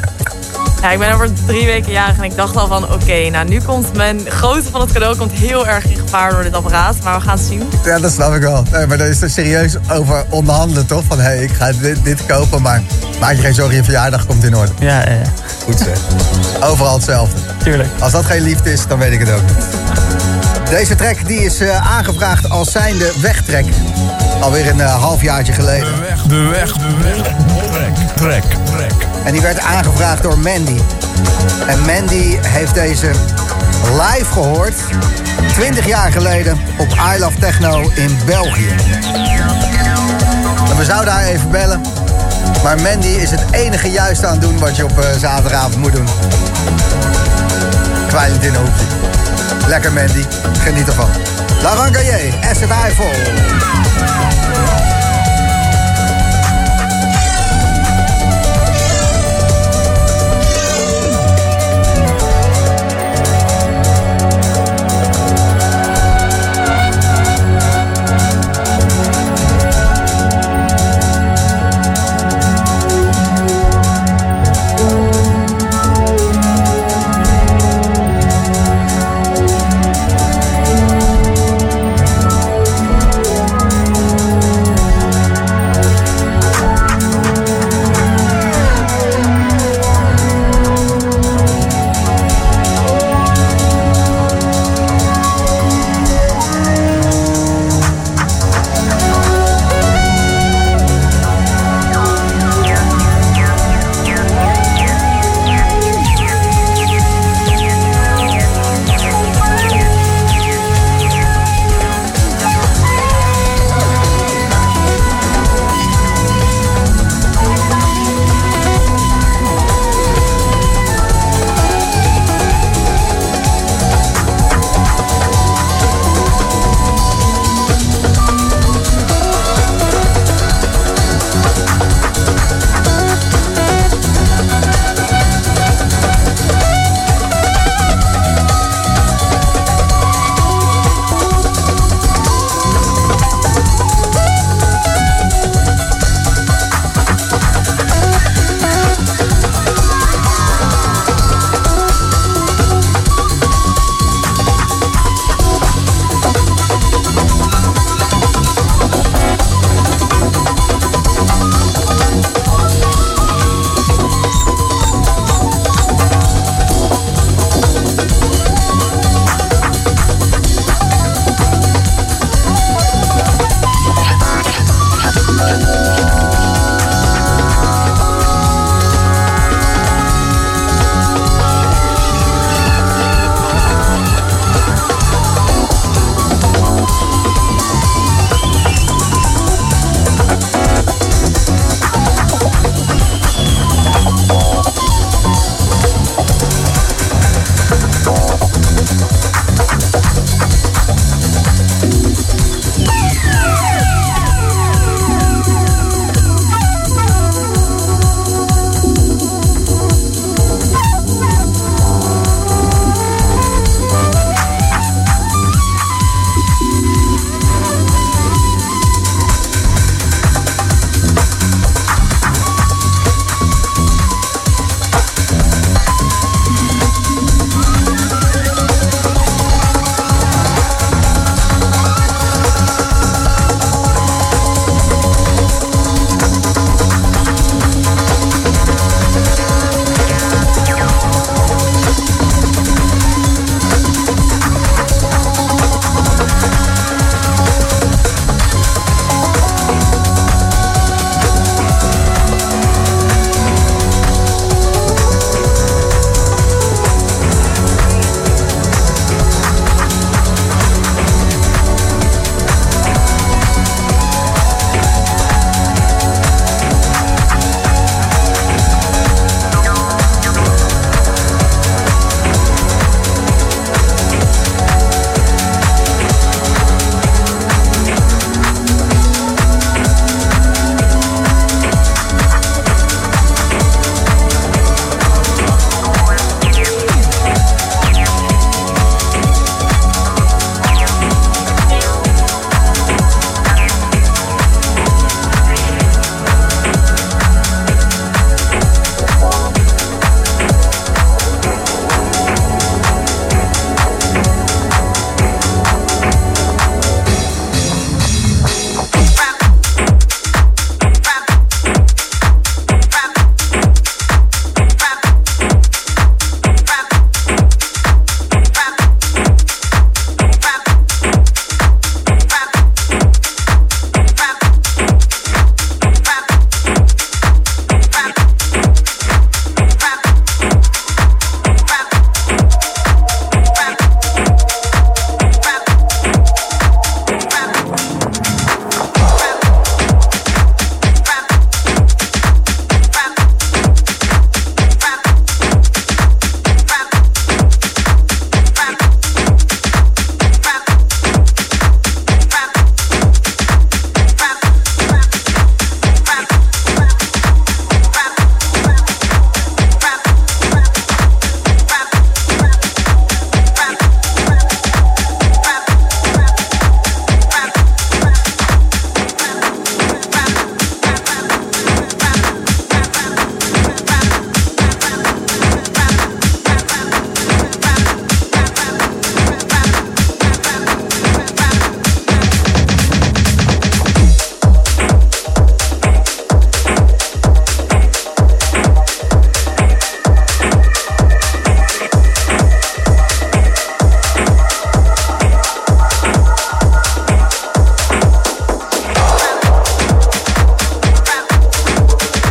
Ja, ik ben over drie weken jarig en ik dacht al van... Oké, okay, nou nu komt mijn grootte van het cadeau komt heel erg in gevaar door dit apparaat. Maar we gaan het zien. Ja, dat snap ik wel. Nee, maar daar is er serieus over onderhandelen, toch? Van, hé, hey, ik ga dit, dit kopen, maar maak je geen zorgen, je verjaardag komt in orde. Ja, ja, ja. Goed zeg. Overal hetzelfde. Tuurlijk. Als dat geen liefde is, dan weet ik het ook niet. Deze track die is uh, aangevraagd als zijnde wegtrek. Alweer een uh, halfjaartje geleden. De weg, de weg, de weg. Trek, trek, trek. En die werd aangevraagd door Mandy. En Mandy heeft deze live gehoord. twintig jaar geleden op I Love Techno in België. En we zouden haar even bellen. Maar Mandy is het enige juist aan het doen wat je op uh, zaterdagavond moet doen. Kwijlend in een hoekje. Lekker Mandy, geniet ervan. Laurent Gaillet, S F Eiffel.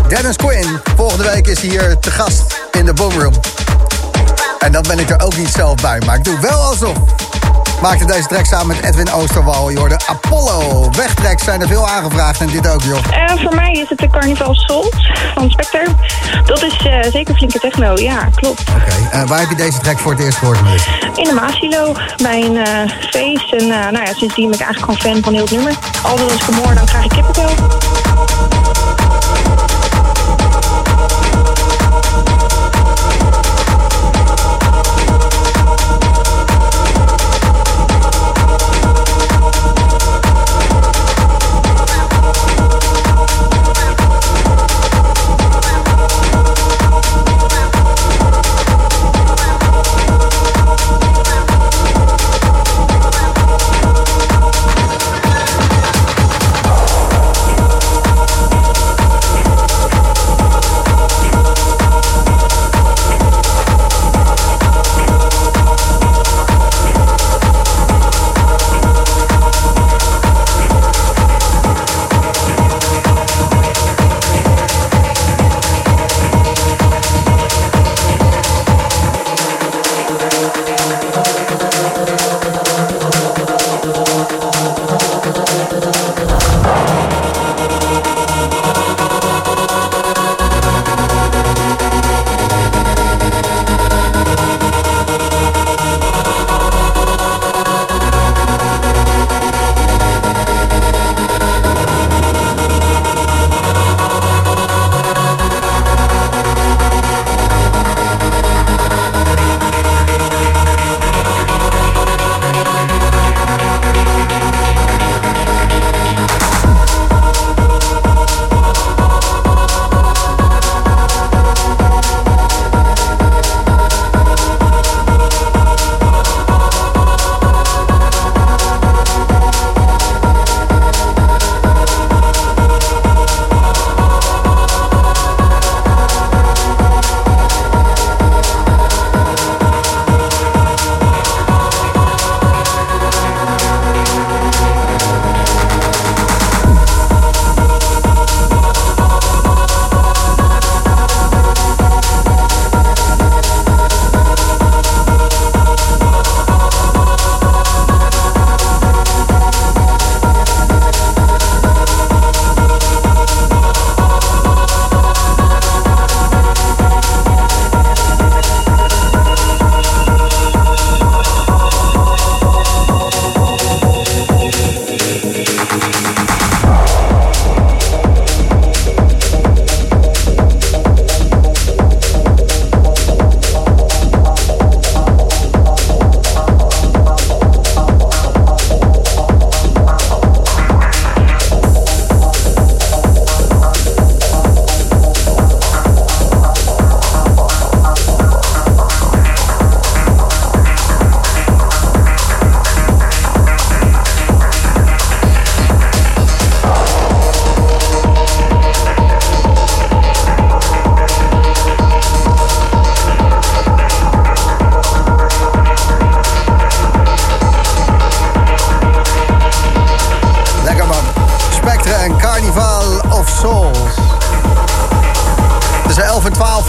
Dennis Quinn. Volgende week is hij hier te gast in de Boom Room. En dan ben ik er ook niet zelf bij, maar ik doe wel alsof. Maakte deze track samen met Edwin Oosterwal. Je hoorde Apollo. Wegtracks zijn er veel aangevraagd en dit ook, joh. Uh, voor mij is het de Carnival Soul van Spectrum. Dat is uh, zeker flinke techno, ja, klopt. Oké, okay. uh, waar heb je deze track voor het eerst gehoord? In de Maasilo, bij een uh, feest. En uh, nou ja, sindsdien ben ik eigenlijk gewoon fan van heel het nummer. Altijd als ik hem hoor, dan krijg ik kippenvel.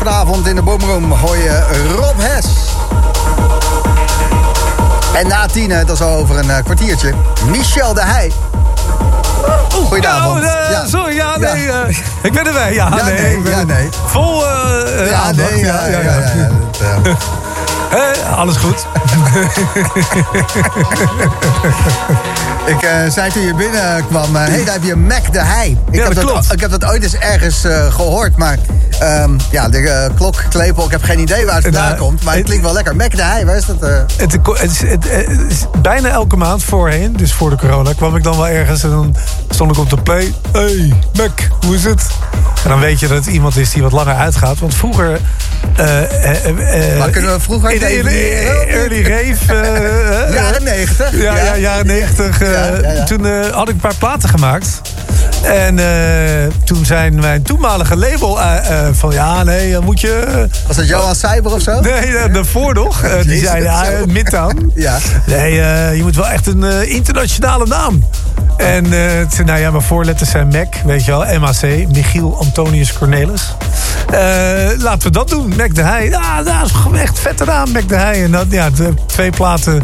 Vanavond in de Boom Room hoor je Rob Hes. En na tien, dat is al over een kwartiertje, Michel de Heij. Goedenavond. Oh, uh, ja. Sorry, ja, nee. Ja. Uh, ik ben erbij. Ja, ja nee. nee, ja, nee. Vol uh, ja, aandacht. Nee, ja, ja, ja. ja, ja, ja. ja. Eh, alles goed. Ik uh, zei toen je binnenkwam, hé, uh, hey, daar heb je Mac de Heij. Ik, ja, ik heb dat ooit eens ergens uh, gehoord, maar... Um, ja, de uh, klok, klepel, ik heb geen idee waar het vandaan uh, komt. Maar het klinkt wel lekker. Mac de Heij, waar is dat? Uh... Het, het, is, het, het is bijna elke maand voorheen, dus voor de corona, kwam ik dan wel ergens en dan stond ik op de play. Hey, Mac, hoe is het? En dan weet je dat het iemand is die wat langer uitgaat. Want vroeger... Uh, uh, uh, maar kunnen we vroeger... In de early rave... Uh, jaren negentig. Ja, ja, jaren negentig. Uh, ja, ja, ja. Toen uh, had ik een paar platen gemaakt. En uh, toen zijn mijn toenmalige label uh, uh, van ja, nee, dan moet je... Was dat Johan Cyber of zo? Nee, uh, daarvoor nog. Uh, die zei uh, Midtown. Ja. Nee, uh, je moet wel echt een uh, internationale naam. En uh, nou ja, mijn voorletters zijn Mac, weet je wel, M A C, Michiel Antonius Cornelis. Uh, laten we dat doen, Mac de Heij. Ah, dat is echt vet gedaan, Mac de Heij. En dat, ja, twee platen,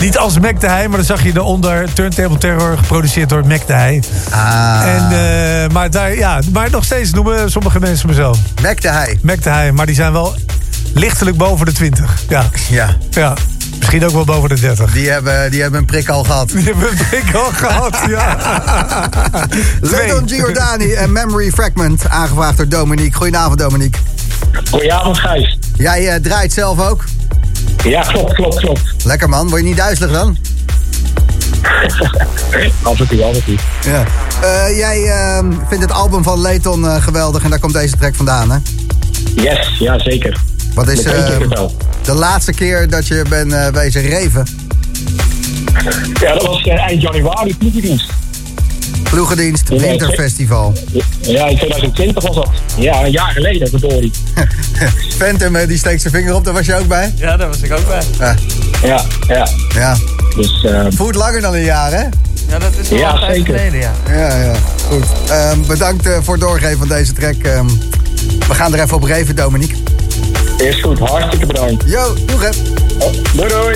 niet als Mac de Heij, maar dan zag je daaronder Turntable Terror, geproduceerd door Mac de Heij. Ah. En, uh, maar, daar, ja, maar nog steeds noemen sommige mensen mezelf Mac de Heij. Mac de Heij, maar die zijn wel lichtelijk boven de twintig. Ja. Ja. Ja. Misschien ook wel boven de dertig. Die hebben, die hebben een prik al gehad. Die hebben een prik al gehad, ja. Leon Giordani en Memory Fragment, aangevraagd door Dominique. Goedenavond, Dominique. Goedenavond, Gijs. Jij uh, draait zelf ook? Ja, klopt, klopt, klopt. Lekker, man. Word je niet duizelig dan? Af en toe, af en toe. Ja. Uh, jij uh, vindt het album van Leighton uh, geweldig en daar komt deze track vandaan, hè? Yes, ja, zeker. Wat is uh, de laatste keer dat je bent uh, wezen reven? Ja, dat was uh, eind januari, ploegendienst. Ploegendienst, winterfestival. Ja, in twintig twintig was dat. Ja, een jaar geleden, verdorie. Phantom, die steekt zijn vinger op, daar was je ook bij? Ja, daar was ik ook bij. Ja, ja. ja. ja. Dus, uh... voelt langer dan een jaar, hè? Ja, dat is wel ja, tijd zeker. geleden, ja. Ja, ja, goed. Uh, bedankt uh, voor het doorgeven van deze track. Uh, we gaan er even op reven, Dominique. Is goed, hartstikke bedankt. Yo, doeg hè. Oh, doei doei.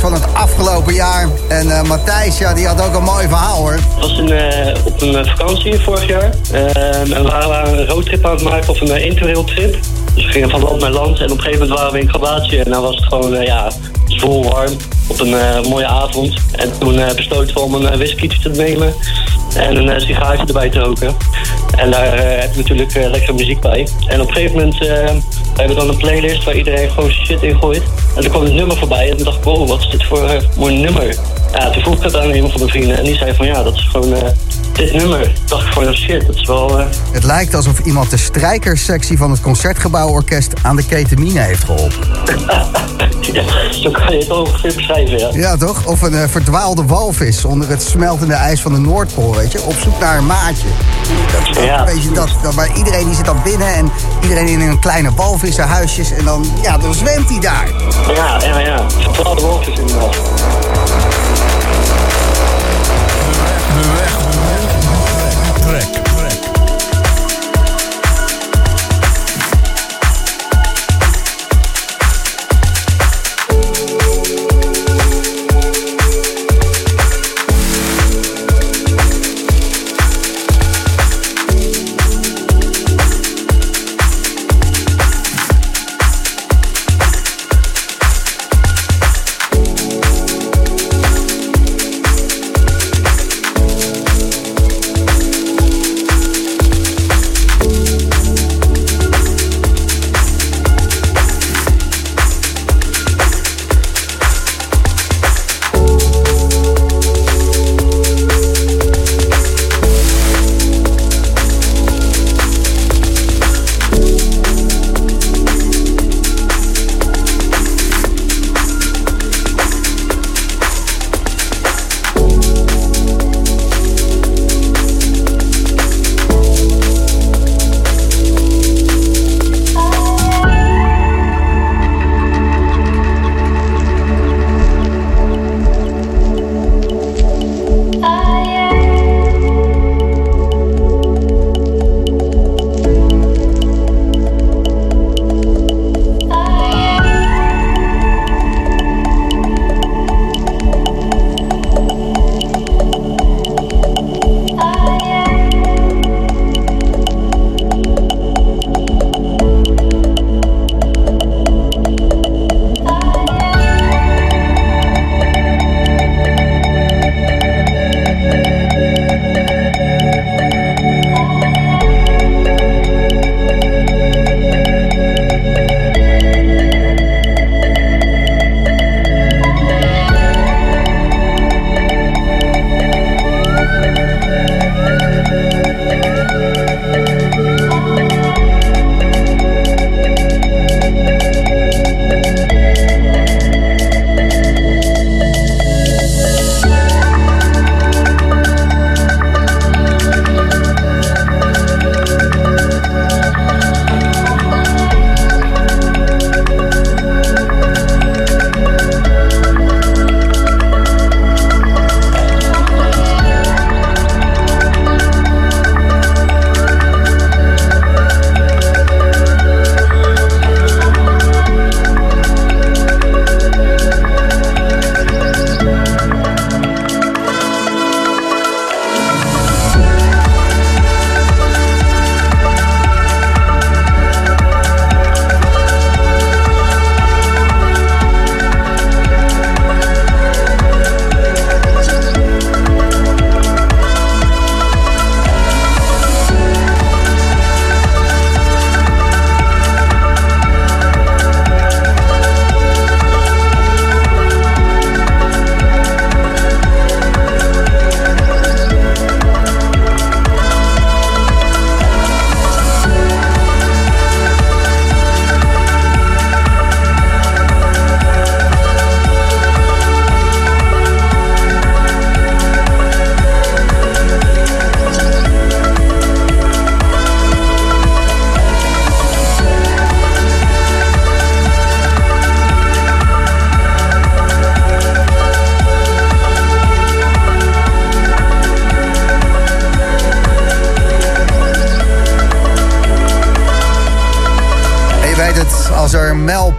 Van het afgelopen jaar. En uh, Matthijs, ja, die had ook een mooi verhaal, hoor. Het was een, uh, op een vakantie vorig jaar. Uh, en we waren een roadtrip aan het maken of een uh, interrailtrip. Dus we gingen van land naar land. En op een gegeven moment waren we in Kroatië. En dan was het gewoon, uh, ja, vol warm. Op een uh, mooie avond. En toen uh, besloten we om een uh, whiskytje te nemen. En een uh, sigaartje erbij te roken. En daar uh, heb je natuurlijk uh, lekkere muziek bij. En op een gegeven moment uh, hebben we dan een playlist waar iedereen gewoon shit in gooit. En toen kwam het nummer voorbij en toen dacht ik, wow, wat is dit voor een mooi nummer? Ja, toen vroeg ik het aan een van mijn vrienden en die zei van, ja, dat is gewoon uh, dit nummer. Toen dacht ik van, oh shit, dat is wel... Uh... Het lijkt alsof iemand de strijkerssectie van het Concertgebouworkest aan de ketamine heeft geholpen. Ja, zo kan je het ongeveer beschrijven, ja. Ja, toch? Of een uh, verdwaalde walvis onder het smeltende ijs van de Noordpool, weet je? Op zoek naar een maatje. Dat is ja. een beetje dat, dat, maar iedereen die zit dan binnen en iedereen in een kleine walvissenhuisjes en dan, ja, dan zwemt hij daar. Ja, ja, ja. Verdwaalde walvis inderdaad. Trek.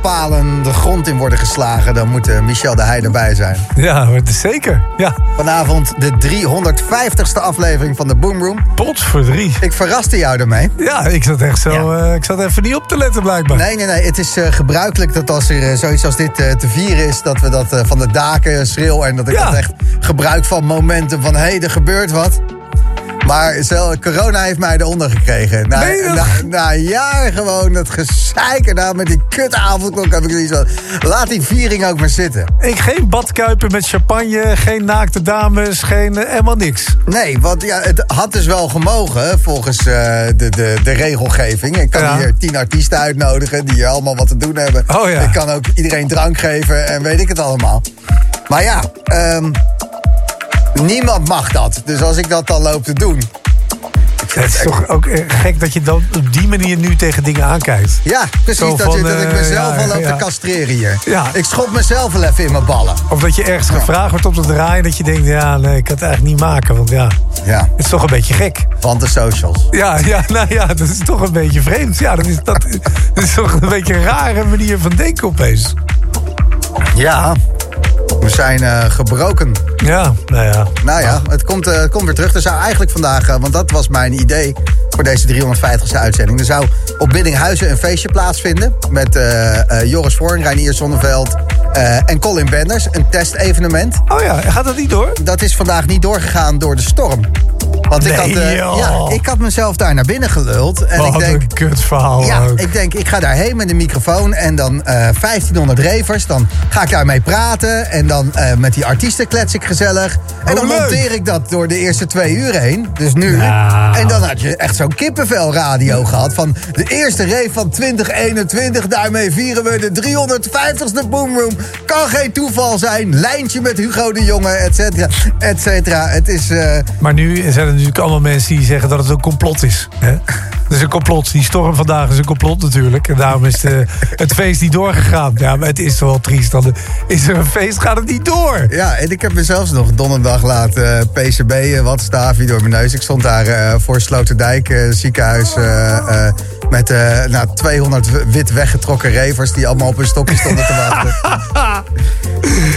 lantaarnpalen de grond in worden geslagen... dan moet uh, Michel de Heij erbij zijn. Ja, zeker. Ja. Vanavond de driehonderdvijftigste aflevering van de Boom Room. Pots voor drie. Ik verraste jou ermee. Ja, ik zat echt zo... Ja. Uh, ik zat even niet op te letten blijkbaar. Nee, nee, nee. Het is uh, gebruikelijk dat als er uh, zoiets als dit uh, te vieren is... dat we dat uh, van de daken schreeuwen en dat ik ja. dat echt gebruik van momenten van... hé, hey, er gebeurt wat... Maar corona heeft mij eronder gekregen. Na, na, na een jaar gewoon dat gezeiker daar met die kutte avondklok heb ik zoiets van... Laat die viering ook maar zitten. Ik geen badkuipen met champagne, geen naakte dames, geen uh, helemaal niks. Nee, want ja, het had dus wel gemogen volgens uh, de, de, de regelgeving. Ik kan ja. hier tien artiesten uitnodigen die hier allemaal wat te doen hebben. Oh ja. Ik kan ook iedereen drank geven en weet ik het allemaal. Maar ja... Um, niemand mag dat. Dus als ik dat dan loop te doen... Het is toch ook gek dat je dan op die manier nu tegen dingen aankijkt. Ja, precies. Dat, van, je, dat ik mezelf ja, al loop ja. te castreren hier. Ja. Ik schop mezelf wel even in mijn ballen. Of dat je ergens ja. gevraagd wordt om te draaien... dat je denkt, ja, nee, ik kan het eigenlijk niet maken. Want ja, ja. het is toch een beetje gek. Want de socials. Ja, ja, nou ja, dat is toch een beetje vreemd. Ja, dat is, dat, dat is toch een beetje een rare manier van denken opeens. Ja... We zijn uh, gebroken. Ja, nou ja. Nou ja, het komt, uh, het komt weer terug. Er zou eigenlijk vandaag, uh, want dat was mijn idee voor deze driehonderdvijftigste uitzending. Er zou op Biddinghuizen een feestje plaatsvinden. Met uh, uh, Joris Voorn, Reinier Zonneveld uh, en Colin Benders. Een testevenement. Oh ja, gaat dat niet door? Dat is vandaag niet doorgegaan door de storm. Want nee, ik, had, uh, ja, ik had mezelf daar naar binnen geluld. En wat ik denk, een kutverhaal ja, ook. Ik denk, ik ga daarheen met een microfoon en dan uh, vijftienhonderd revers. Dan ga ik daarmee praten en dan uh, met die artiesten klets ik gezellig. En oh, dan leuk. monteer ik dat door de eerste twee uur heen. Dus nu. Nou. En dan had je echt zo'n kippenvel radio gehad. Van de eerste rave van twintig eenentwintig. Daarmee vieren we de driehonderdvijftigste Boom Room. Kan geen toeval zijn. Lijntje met Hugo de Jonge, et cetera, et cetera. Het is... Uh, maar nu... Er zijn er natuurlijk allemaal mensen die zeggen dat het een complot is. Hè? Dat is een complot. Die storm vandaag is een complot natuurlijk. En daarom is de, het feest niet doorgegaan. Ja, maar het is wel triest. Dan is er een feest, gaat het niet door. Ja, en ik heb mezelf nog donderdag laten uh, P C B, uh, wat staafje door mijn neus. Ik stond daar uh, voor Sloterdijk uh, ziekenhuis... Uh, uh, met uh, nou, tweehonderd wit weggetrokken revers... die allemaal op hun stokje stonden te wachten.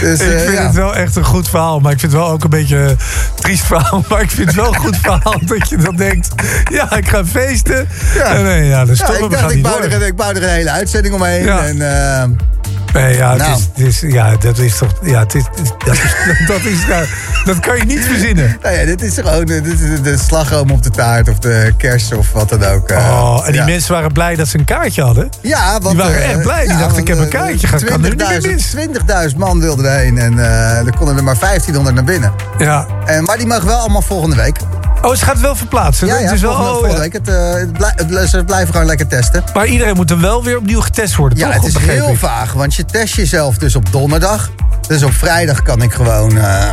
Dus, uh, ik vind ja. het wel echt een goed verhaal. Maar ik vind het wel ook een beetje een triest verhaal. Maar ik vind het wel een goed verhaal dat je dan denkt... ja, ik ga feesten. Ja. Uh, nee, ja, de storm ja, ik dacht, ik bouw, er, ik bouw er een hele uitzending omheen. Ja. En, uh, nee, ja, nou. het is, het is, ja, dat is toch... Ja, het is, dat, is, dat, is, nou, dat kan je niet verzinnen. Nou ja, dit is gewoon dit is de, de slagroom op de taart of de kers of wat dan ook. Uh, oh, en die ja. mensen waren blij dat ze een kaartje hadden. Ja, want, die waren uh, echt blij. Die ja, dachten, ik heb een kaartje. Gaan kan er niet mis. twintigduizend man wilden erheen en uh, er konden er maar vijftienhonderd naar binnen. Ja. En, maar die mag wel allemaal volgende week. Oh, ze gaat wel verplaatsen. Ja, ja, het is wel oh, ja. Het, uh, het blij, het, ze blijven gewoon lekker testen. Maar iedereen moet er wel weer opnieuw getest worden, ja, toch? Ja, het is heel vaag, want je test jezelf dus op donderdag. Dus op vrijdag kan ik gewoon uh,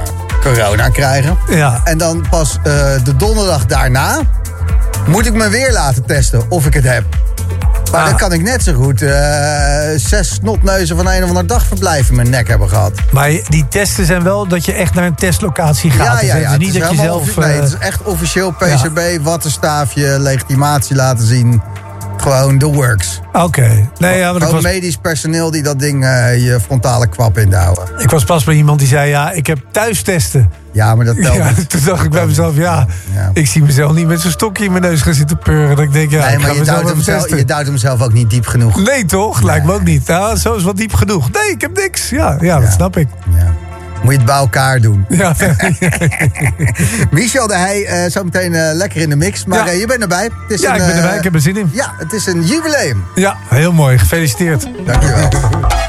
corona krijgen. Ja. En dan pas uh, de donderdag daarna moet ik me weer laten testen of ik het heb. Maar ah. dan kan ik net zo goed uh, zes snotneuzen van een of ander dagverblijf in mijn nek hebben gehad. Maar die testen zijn wel dat je echt naar een testlocatie gaat. Ja, ja, ja. Dus het niet is dat je zelf, uh... nee, het is echt officieel P C B, ja. wattenstaafje, legitimatie laten zien. Gewoon de works. Oké. Okay. Nee, ja, gewoon was... medisch personeel die dat ding uh, je frontale kwap in te houden. Ik was pas bij iemand die zei, ja, ik heb thuis testen. Ja, maar dat telt ja, niet. Toen dacht ik bij mezelf, ja, ja, ik zie mezelf niet met zo'n stokje in mijn neus gaan zitten peuren. Dat ik denk, ja, nee, maar ik ga je, duwt hem zelf, je duwt hem zelf ook niet diep genoeg. Nee, toch? Nee. Lijkt me ook niet. Nou, zo is wat diep genoeg. Nee, ik heb niks. Ja, ja, ja. dat snap ik. Ja. Moet je het bij elkaar doen. Ja. Michel de Heij, uh, zo meteen uh, lekker in de mix. Maar ja. uh, je bent erbij. Het is ja, een, ik ben erbij. Ik heb er zin in. Ja, het is een jubileum. Ja, heel mooi. Gefeliciteerd. Dankjewel.